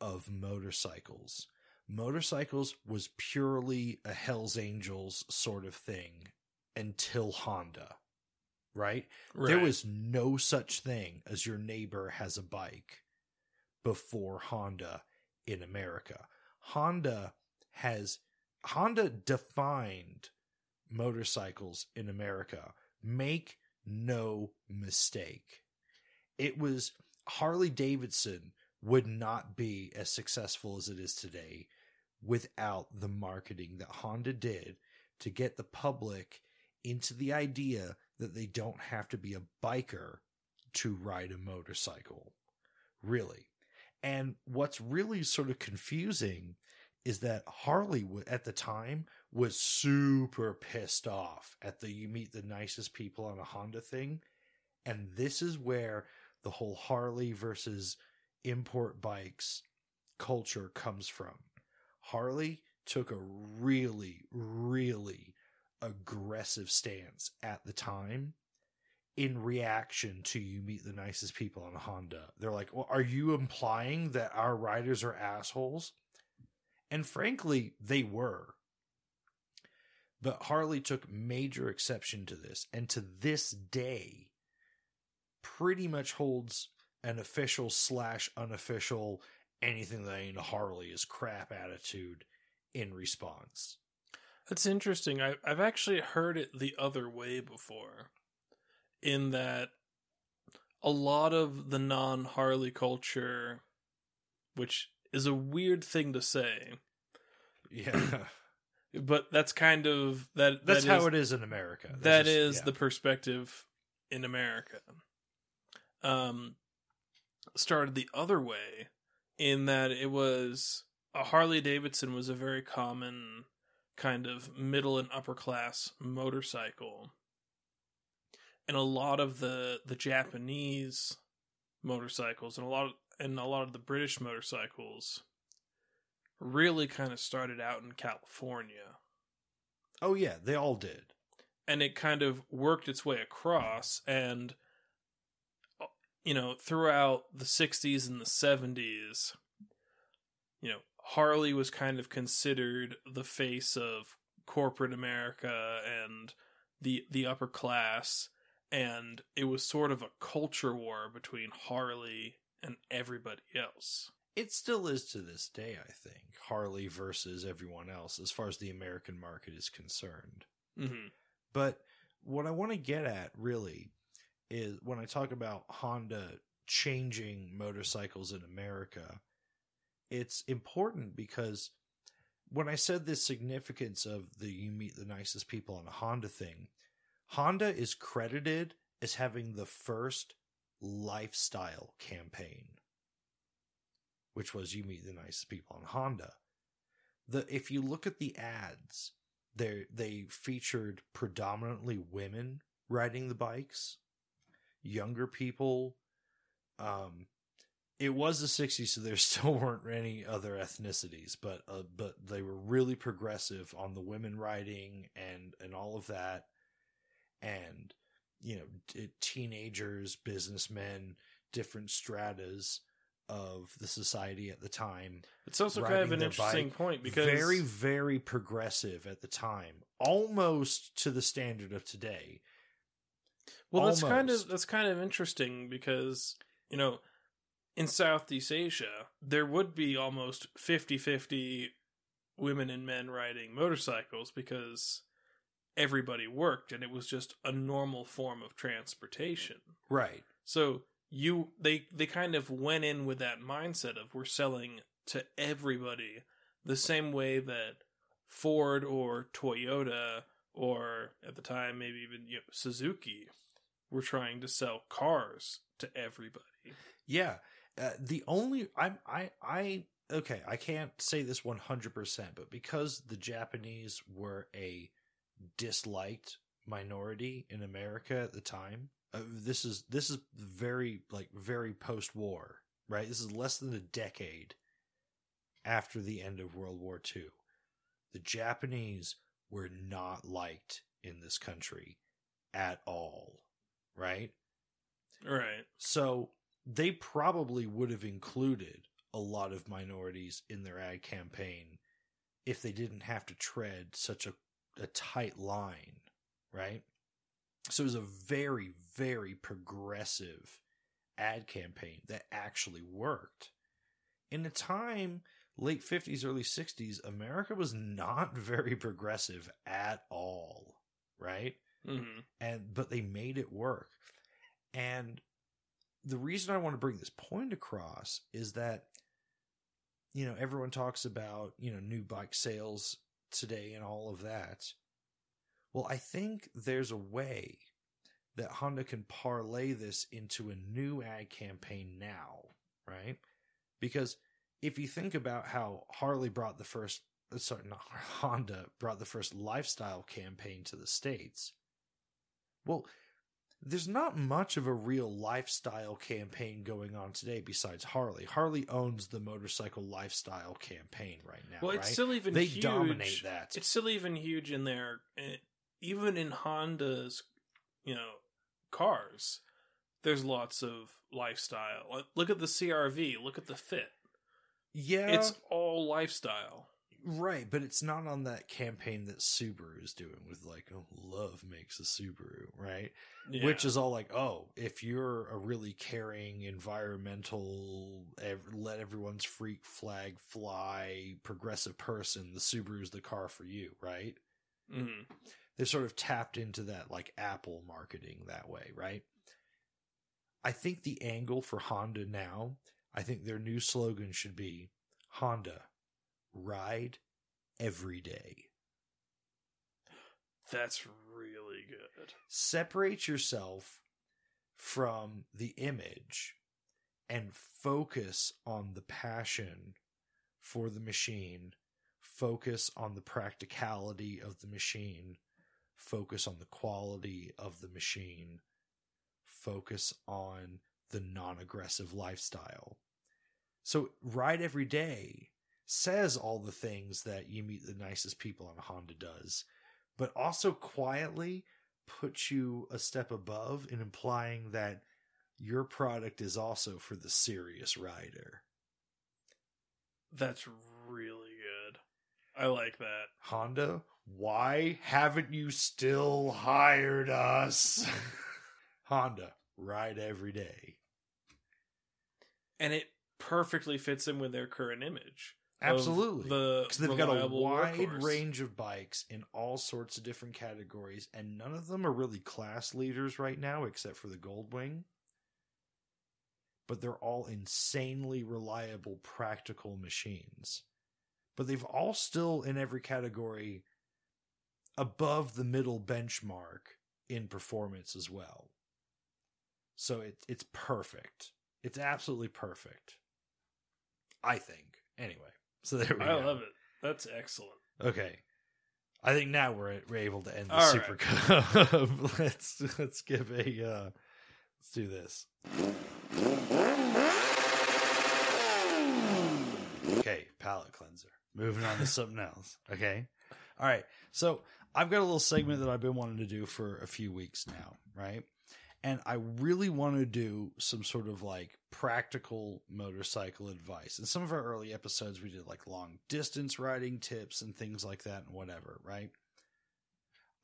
of motorcycles. Motorcycles was purely a Hell's Angels sort of thing until Honda, right? right? There was no such thing as your neighbor has a bike before Honda in America. Honda has, Honda defined motorcycles in America. Make no mistake. It was Harley-Davidson would not be as successful as it is today without the marketing that Honda did to get the public into the idea that they don't have to be a biker to ride a motorcycle. Really. And what's really sort of confusing is that Harley at the time was super pissed off at the you meet the nicest people on a Honda thing. And this is where the whole Harley versus import bikes culture comes from. Harley took a really, really aggressive stance at the time in reaction to you meet the nicest people on a Honda. They're like, well, are you implying that our riders are assholes? And frankly, they were. But Harley took major exception to this, and to this day, pretty much holds an official slash unofficial anything that ain't a Harley is crap attitude in response. That's interesting. I, I've actually heard it the other way before, in that a lot of the non-Harley culture, which is a weird thing to say. Yeah. But that's kind of... that. That's that how is, it is in America. That's that just, is yeah. the perspective in America. Um, started the other way in that it was... A Harley-Davidson was a very common kind of middle and upper class motorcycle. And a lot of the, the Japanese motorcycles and a lot of, and a lot of the British motorcycles really kind of started out in California. Oh yeah, they all did. And it kind of worked its way across, and you know, throughout the sixties and the seventies, you know, Harley was kind of considered the face of corporate America and the the upper class, and it was sort of a culture war between Harley and everybody else. It still is to this day, I think. Harley versus everyone else, as far as the American market is concerned. Mm-hmm. But what I want to get at, really, is when I talk about Honda changing motorcycles in America, it's important because when I said the significance of the you meet the nicest people on a Honda thing, Honda is credited as having the first lifestyle campaign, which was you meet the nicest people on Honda. The if you look at the ads, they they featured predominantly women riding the bikes, younger people. Um, it was the sixties, so there still weren't any other ethnicities, but uh, but they were really progressive on the women riding and and all of that, and you know, t- teenagers, businessmen, different stratas of the society at the time. It's also kind of an interesting bike. point because very, very progressive at the time, almost to the standard of today. Well, almost. that's kind of that's kind of interesting because, you know, in Southeast Asia, there would be almost fifty-fifty women and men riding motorcycles because everybody worked and it was just a normal form of transportation. Right. So You they they kind of went in with that mindset of we're selling to everybody, the same way that Ford or Toyota or at the time maybe even you know, Suzuki were trying to sell cars to everybody. Yeah, uh, the only I I I okay I can't say this one hundred percent, but because the Japanese were a disliked minority in America at the time. Uh, this is this is very like very post-war, right? This is less than a decade after the end of World War Two. The Japanese were not liked in this country at all, right? Right. So they probably would have included a lot of minorities in their ad campaign if they didn't have to tread such a, a tight line, right? So it was a very, very progressive ad campaign that actually worked. In the time, late fifties, early sixties, America was not very progressive at all, right? Mm-hmm. And but they made it work. And the reason I want to bring this point across is that, you know, everyone talks about, you know, new bike sales today and all of that. Well, I think there's a way that Honda can parlay this into a new ad campaign now, right? Because if you think about how Harley brought the first, sorry, not Honda brought the first lifestyle campaign to the States. Well, there's not much of a real lifestyle campaign going on today besides Harley. Harley owns the motorcycle lifestyle campaign right now. Well, it's right? still even they huge. They dominate that. It's still even huge in their, even in Honda's, you know, cars. There's lots of lifestyle. Look at the C R V. Look at the Fit. Yeah, it's all lifestyle. Right, but it's not on that campaign that Subaru is doing with like, oh, love makes a Subaru, right? Yeah. Which is all like, oh, if you're a really caring, environmental, ev- let everyone's freak flag fly, progressive person, the Subaru's the car for you, right? Mm-hmm. They're sort of tapped into that like Apple marketing that way, right? I think the angle for Honda now, I think their new slogan should be Honda, ride every day. That's really good. Separate yourself from the image and focus on the passion for the machine. Focus on the practicality of the machine. Focus on the quality of the machine. Focus on the non-aggressive lifestyle. So ride every day says all the things that You Meet the Nicest People on Honda does, but also quietly puts you a step above in implying that your product is also for the serious rider. That's really good. I like that. Honda, why haven't you still hired us? Honda, ride every day. And it perfectly fits in with their current image. Absolutely. Because the they've got a wide workhorse. range of bikes in all sorts of different categories, and none of them are really class leaders right now, except for the Goldwing. But they're all insanely reliable, practical machines. But they've all still, in every category, above the middle benchmark in performance as well. So it, it's perfect. It's absolutely perfect. I think. Anyway. So there we I go. I love it. That's excellent. Okay. I think now we're, we're able to end the All Super right. Cub. let's let's give a uh, let's do this. Okay, palate cleanser. Moving on to something else. Okay. All right. So I've got a little segment that I've been wanting to do for a few weeks now, right? And I really want to do some sort of like practical motorcycle advice. In some of our early episodes, we did like long distance riding tips and things like that and whatever, right?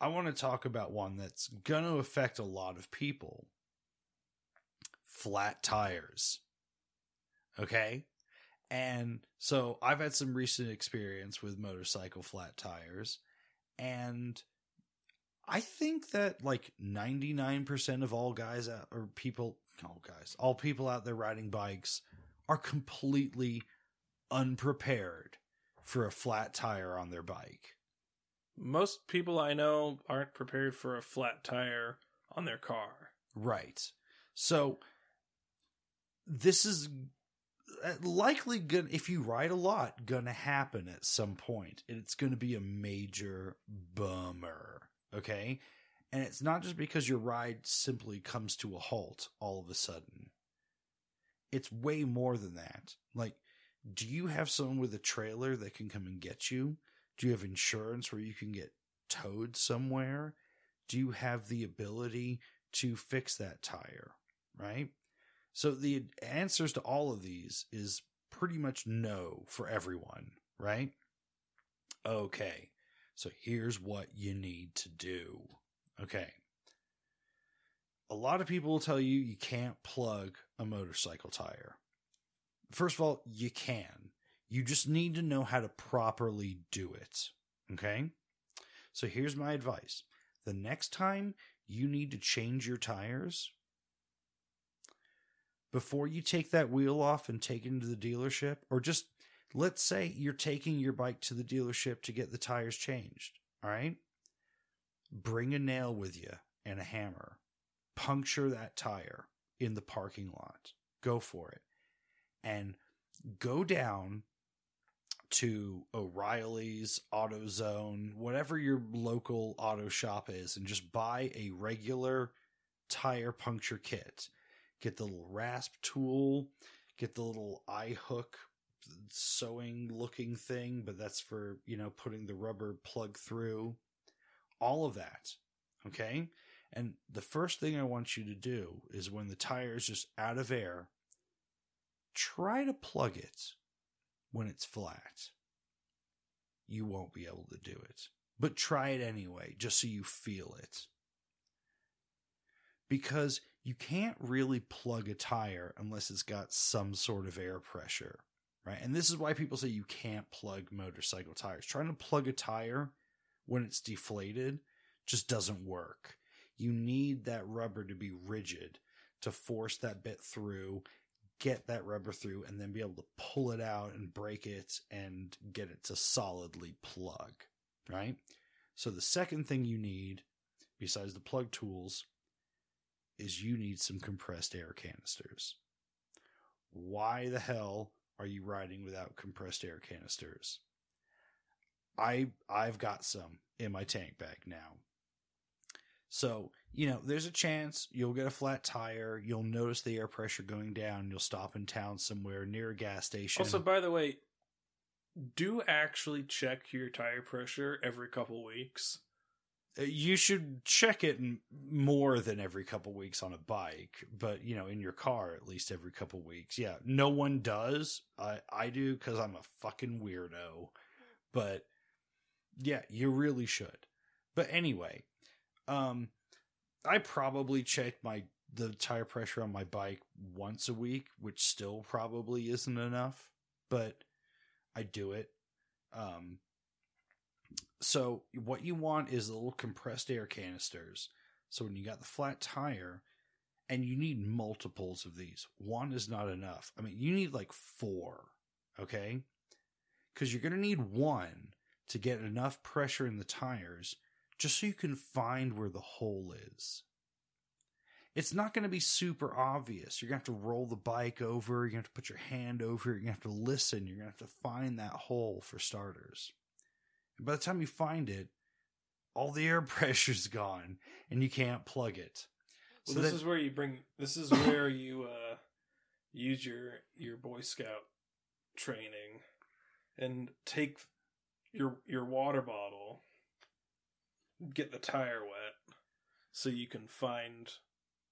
I want to talk about one that's going to affect a lot of people. Flat tires. Okay? And so I've had some recent experience with motorcycle flat tires, and I think that like ninety-nine percent of all guys out, or people, all guys, all people out there riding bikes are completely unprepared for a flat tire on their bike. Most people I know aren't prepared for a flat tire on their car. Right. So this is likely going, if you ride a lot, going to happen at some point, and it's going to be a major bummer. Okay, and it's not just because your ride simply comes to a halt all of a sudden. It's way more than that. Like, do you have someone with a trailer that can come and get you? Do you have insurance where you can get towed somewhere? Do you have the ability to fix that tire, right? So the answers to all of these is pretty much no for everyone, right? Okay. So here's what you need to do. Okay. A lot of people will tell you you can't plug a motorcycle tire. First of all, you can. You just need to know how to properly do it. Okay? So here's my advice. The next time you need to change your tires, before you take that wheel off and take it into the dealership, or just let's say you're taking your bike to the dealership to get the tires changed, all right? Bring a nail with you and a hammer. Puncture that tire in the parking lot. Go for it. And go down to O'Reilly's, AutoZone, whatever your local auto shop is, and just buy a regular tire puncture kit. Get the little rasp tool. Get the little eye hook sewing looking thing, but that's for, you know, putting the rubber plug through, all of that. Okay. And the first thing I want you to do is when the tire is just out of air, try to plug it when it's flat. You won't be able to do it, but try it anyway, just so you feel it. Because you can't really plug a tire unless it's got some sort of air pressure. Right? And this is why people say you can't plug motorcycle tires. Trying to plug a tire when it's deflated just doesn't work. You need that rubber to be rigid to force that bit through, get that rubber through, and then be able to pull it out and break it and get it to solidly plug, right? So the second thing you need, besides the plug tools, is you need some compressed air canisters. Why the hell are you riding without compressed air canisters? I, I've got some in my tank bag now. So, you know, there's a chance you'll get a flat tire, you'll notice the air pressure going down, you'll stop in town somewhere near a gas station. Also, by the way, do actually check your tire pressure every couple weeks. You should check it more than every couple weeks on a bike, but, you know, in your car, at least every couple weeks. Yeah, no one does. I, I do because I'm a fucking weirdo. But, yeah, you really should. But anyway, um, I probably check my the tire pressure on my bike once a week, which still probably isn't enough, but I do it. Um, so what you want is little compressed air canisters. So when you got the flat tire, and you need multiples of these, one is not enough. I mean, you need like four, okay? Because you're going to need one to get enough pressure in the tires just so you can find where the hole is. It's not going to be super obvious. You're going to have to roll the bike over. You're going to have to put your hand over. You're going to have to listen. You're going to have to find that hole for starters. And by the time you find it, all the air pressure's gone and you can't plug it. Well, so this that- is where you bring, this is where you uh, use your, your Boy Scout training. And take your your water bottle, get the tire wet, so you can find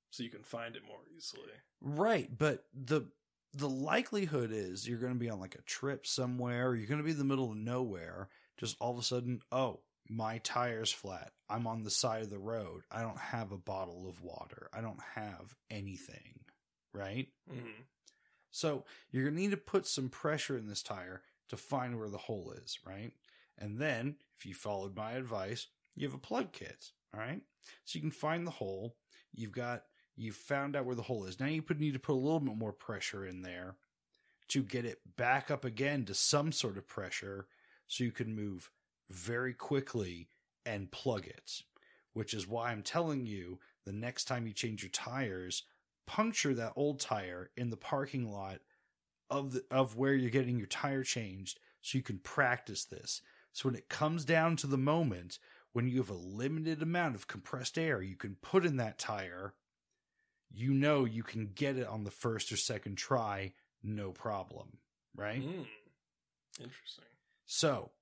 so you can find it more easily. Right, but the the likelihood is you're going to be on like a trip somewhere, or you're going to be in the middle of nowhere, just all of a sudden, oh, my tire's flat. I'm on the side of the road. I don't have a bottle of water. I don't have anything, right? Mm-hmm. So you're going to need to put some pressure in this tire to find where the hole is, right? And then, if you followed my advice, you have a plug kit, all right? So you can find the hole. You've got, you've found out where the hole is. Now you need to put a little bit more pressure in there to get it back up again to some sort of pressure so you can move very quickly and plug it, which is why I'm telling you the next time you change your tires, puncture that old tire in the parking lot of the, of where you're getting your tire changed so you can practice this. So when it comes down to the moment when you have a limited amount of compressed air you can put in that tire, you know you can get it on the first or second try, no problem, right? Mm. Interesting. So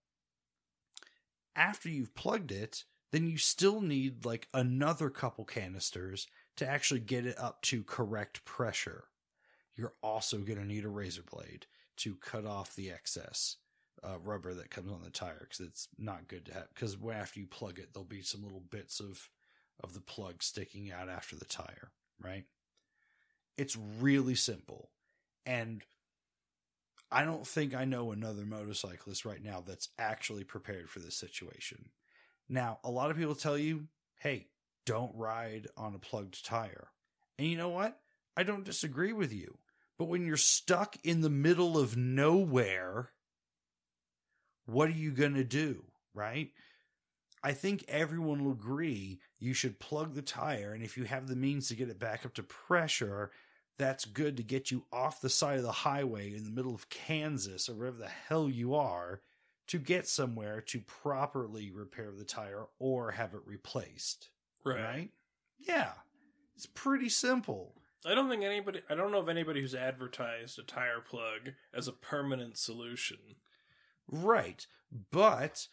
after you've plugged it, then you still need like another couple canisters to actually get it up to correct pressure. You're also going to need a razor blade to cut off the excess uh, rubber that comes on the tire, because it's not good to have. Because after you plug it, there'll be some little bits of, of the plug sticking out after the tire, right? It's really simple. And I don't think I know another motorcyclist right now that's actually prepared for this situation. Now, a lot of people tell you, hey, don't ride on a plugged tire. And you know what? I don't disagree with you, but when you're stuck in the middle of nowhere, what are you going to do, right? I think everyone will agree you should plug the tire, and if you have the means to get it back up to pressure, that's good to get you off the side of the highway in the middle of Kansas or wherever the hell you are to get somewhere to properly repair the tire or have it replaced. Right. right? Yeah. It's pretty simple. I don't think anybody, I don't know of anybody who's advertised a tire plug as a permanent solution. Right. But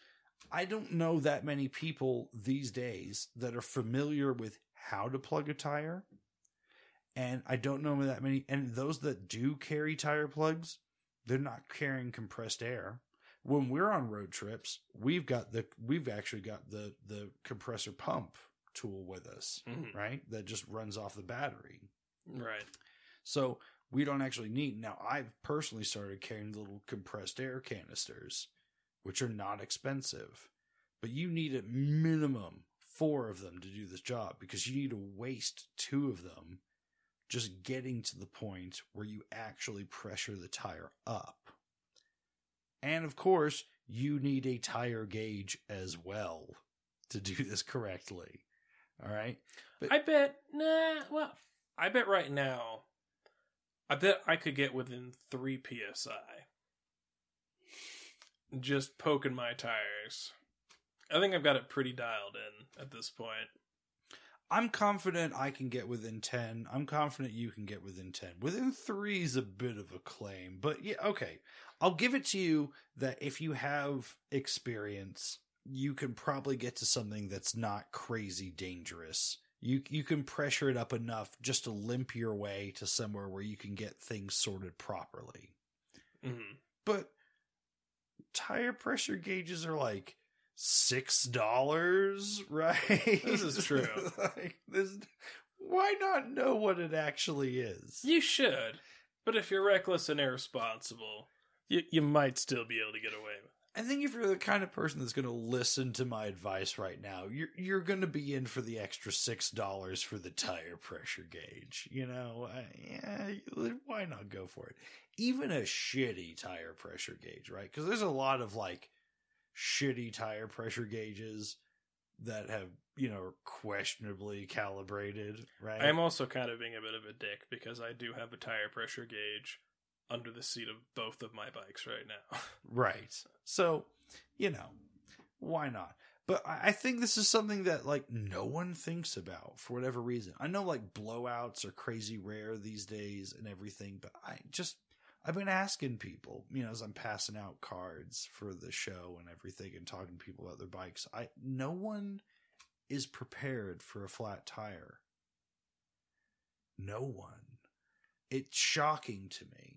I don't know that many people these days that are familiar with how to plug a tire. And I don't know that many, and those that do carry tire plugs, they're not carrying compressed air. When we're on road trips, we've got the, we've actually got the, the compressor pump tool with us, mm-hmm. right? That just runs off the battery. Right. So we don't actually need, now I've personally started carrying little compressed air canisters, which are not expensive, but you need at minimum four of them to do this job because you need to waste two of them just getting to the point where you actually pressure the tire up. And of course, you need a tire gauge as well to do this correctly. All right? But I bet, nah, well, I bet right now, I bet I could get within three P S I. Just poking my tires. I think I've got it pretty dialed in at this point. I'm confident I can get within ten. I'm confident you can get within ten. Within three is a bit of a claim, but yeah, okay. I'll give it to you that if you have experience, you can probably get to something that's not crazy dangerous. You you can pressure it up enough just to limp your way to somewhere where you can get things sorted properly. Mm-hmm. But tire pressure gauges are like six dollars, right? This is true. Like, this, why not know what it actually is? You should. But if you're reckless and irresponsible, you, you might still be able to get away with it. I think if you're the kind of person that's going to listen to my advice right now, you're you're going to be in for the extra six dollars for the tire pressure gauge. You know, I, yeah, why not go for it? Even a shitty tire pressure gauge, right? Because there's a lot of, like, shitty tire pressure gauges that have, you know, questionably calibrated, right? I'm also kind of being a bit of a dick because I do have a tire pressure gauge under the seat of both of my bikes right now. Right. So, you know, why not? But I think this is something that, like, no one thinks about for whatever reason. I know, like, blowouts are crazy rare these days and everything, but I just, I've been asking people, you know, as I'm passing out cards for the show and everything and talking to people about their bikes, I no one is prepared for a flat tire. No one. It's shocking to me.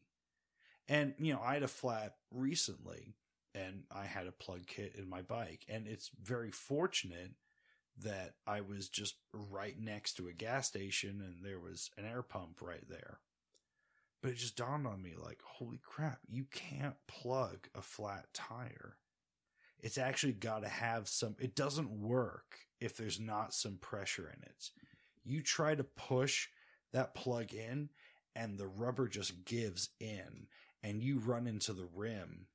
And, you know, I had a flat recently, and I had a plug kit in my bike. And it's very fortunate that I was just right next to a gas station, and there was an air pump right there. But it just dawned on me, like, holy crap, you can't plug a flat tire. It's actually got to have some... It doesn't work if there's not some pressure in it. You try to push that plug in, and the rubber just gives in. And you run into the rim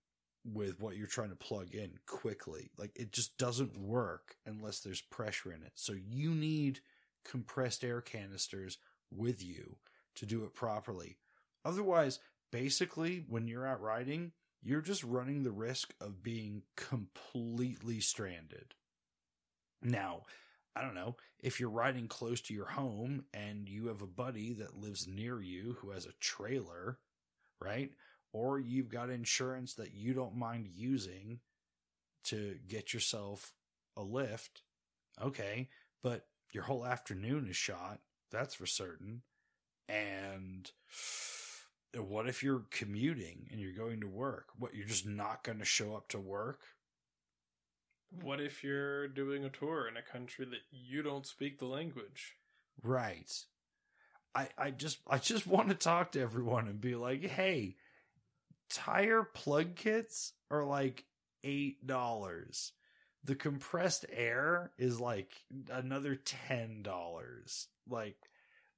with what you're trying to plug in quickly. Like, it just doesn't work unless there's pressure in it. So you need compressed air canisters with you to do it properly. Otherwise, basically, when you're out riding, you're just running the risk of being completely stranded. Now, I don't know, if you're riding close to your home and you have a buddy that lives near you who has a trailer, right? Or you've got insurance that you don't mind using to get yourself a lift. Okay, but your whole afternoon is shot. That's for certain. And what if you're commuting and you're going to work? What, you're just not going to show up to work? What if you're doing a tour in a country that you don't speak the language? Right. I, I just I just want to talk to everyone and be like, hey, tire plug kits are like eight dollars. The compressed air is like another ten dollars. Like,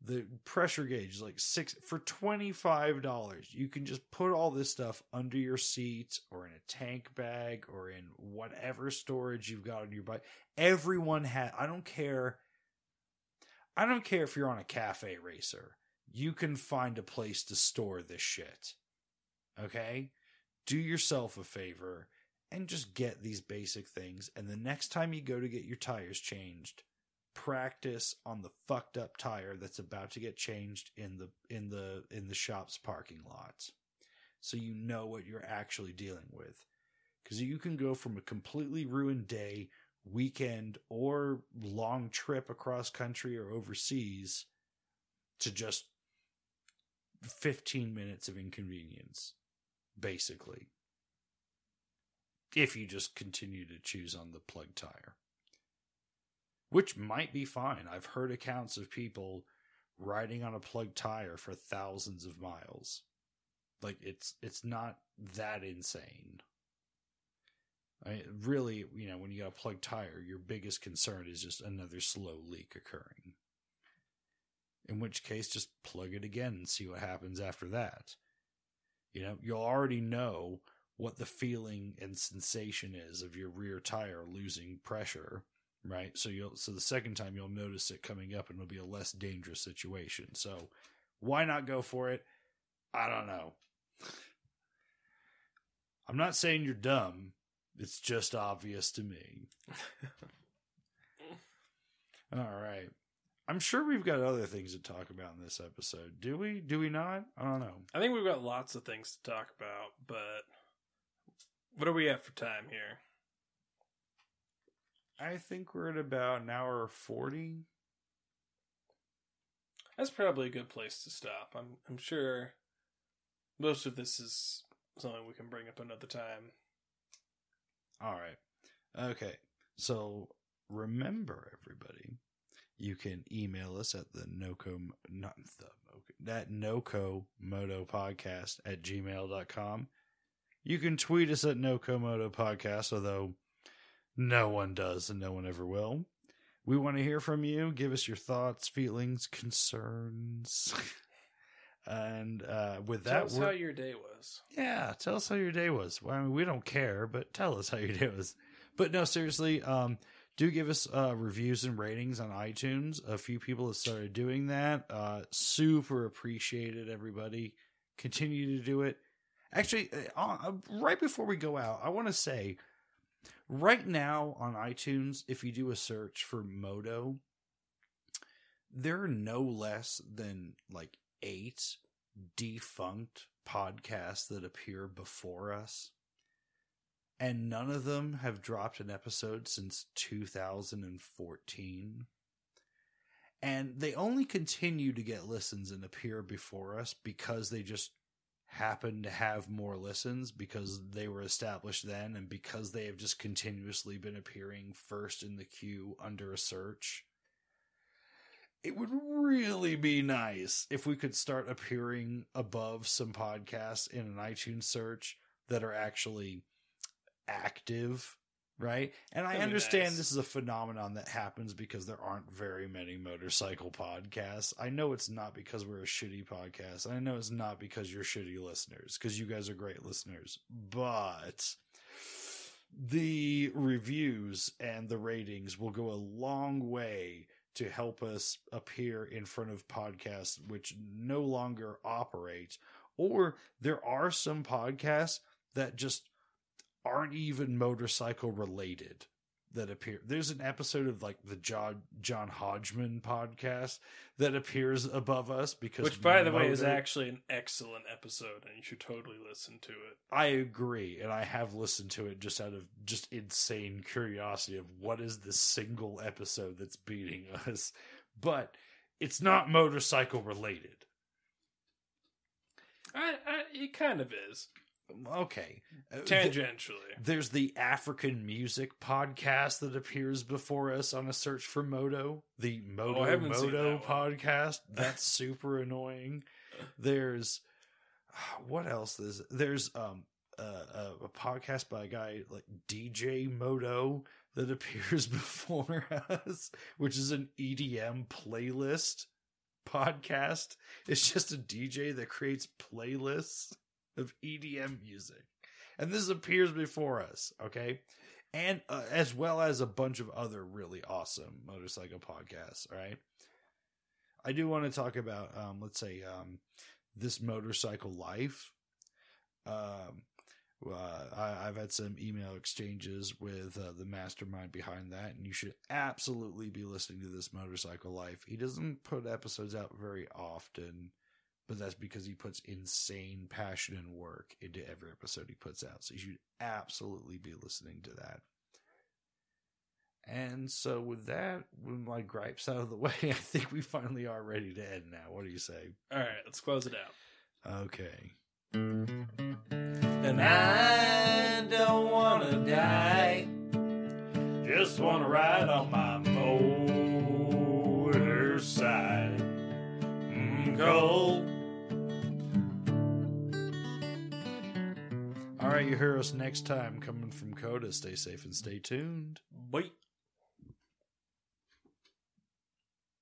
the pressure gauge is like six for twenty-five dollars. You can just put all this stuff under your seat or in a tank bag or in whatever storage you've got on your bike. Everyone has, I don't care. I don't care if you're on a cafe racer. You can find a place to store this shit. Okay? Do yourself a favor and just get these basic things. And the next time you go to get your tires changed, practice on the fucked up tire that's about to get changed in the in the in the shop's parking lot, so you know what you're actually dealing with, because you can go from a completely ruined day, weekend, or long trip across country or overseas to just fifteen minutes of inconvenience, basically, if you just continue to choose on the plug tire. Which might be fine. I've heard accounts of people riding on a plug tire for thousands of miles. Like, it's it's not that insane. I really, you know, when you got a plug tire, your biggest concern is just another slow leak occurring. in which case just plug it again and see what happens after that. You know, you'll already know what the feeling and sensation is of your rear tire losing pressure, right? So you'll so the second time you'll notice it coming up and it'll be a less dangerous situation. So why not go for it? I don't know. I'm not saying you're dumb. It's just obvious to me. All right. I'm sure we've got other things to talk about in this episode. Do we? Do we not? I don't know. I think we've got lots of things to talk about, but what are we at for time here? I think we're at about an hour forty. That's probably a good place to stop. I'm I'm sure most of this is something we can bring up another time. All right. Okay. So remember, everybody, you can email us at the NoCo, not the, that NoCoMotoPodcast at gmail dot com. You can tweet us at NoCoMotoPodcast, although no one does and no one ever will. We want to hear from you. Give us your thoughts, feelings, concerns. And uh, with that, tell us how your day was. Yeah, tell us how your day was. Well, I mean, we don't care, but tell us how your day was. But no, seriously, um, do give us uh, reviews and ratings on iTunes. A few people have started doing that. Uh, super appreciated, everybody. Continue to do it. Actually, uh, right before we go out, I want to say, right now on iTunes, if you do a search for Moto, there are no less than like eight defunct podcasts that appear before us, and none of them have dropped an episode since two thousand fourteen, and they only continue to get listens and appear before us because they just happen to have more listens because they were established then, and because they have just continuously been appearing first in the queue under a search. It would really be nice if we could start appearing above some podcasts in an iTunes search that are actually active, right? And That'd I understand nice. This is a phenomenon that happens because there aren't very many motorcycle podcasts. I know it's not because we're a shitty podcast. And I know it's not because you're shitty listeners, because you guys are great listeners. But the reviews and the ratings will go a long way to help us appear in front of podcasts which no longer operate, or there are some podcasts that just aren't even motorcycle related that appear. There's an episode of like the John, John Hodgman podcast that appears above us because, which by the way is actually an excellent episode and you should totally listen to it. I agree. And I have listened to it just out of just insane curiosity of what is this single episode that's beating us, but it's not motorcycle related. I, I it kind of is. Okay. Tangentially. There's the African music podcast that appears before us on a search for Moto. The Moto oh, Moto that podcast. That's super annoying. There's what else is there's um uh, a podcast by a guy like D J Moto that appears before us, which is an E D M playlist podcast. It's just a D J that creates playlists of E D M music, and this appears before us, okay? And uh, as well as a bunch of other really awesome motorcycle podcasts, right? I do want to talk about, um, let's say, um, This Motorcycle Life. Um, uh, I, I've had some email exchanges with uh, the mastermind behind that, and you should absolutely be listening to This Motorcycle Life. He doesn't put episodes out very often, but that's because he puts insane passion and work into every episode he puts out. So you should absolutely be listening to that. And so with that, with my gripes out of the way, I think we finally are ready to end now. What do you say? All right, let's close it out. Okay. And I don't want to die. Just want to ride on my motorcycle. Go. All right, you hear us next time coming from Coda. Stay safe and stay tuned. Bye.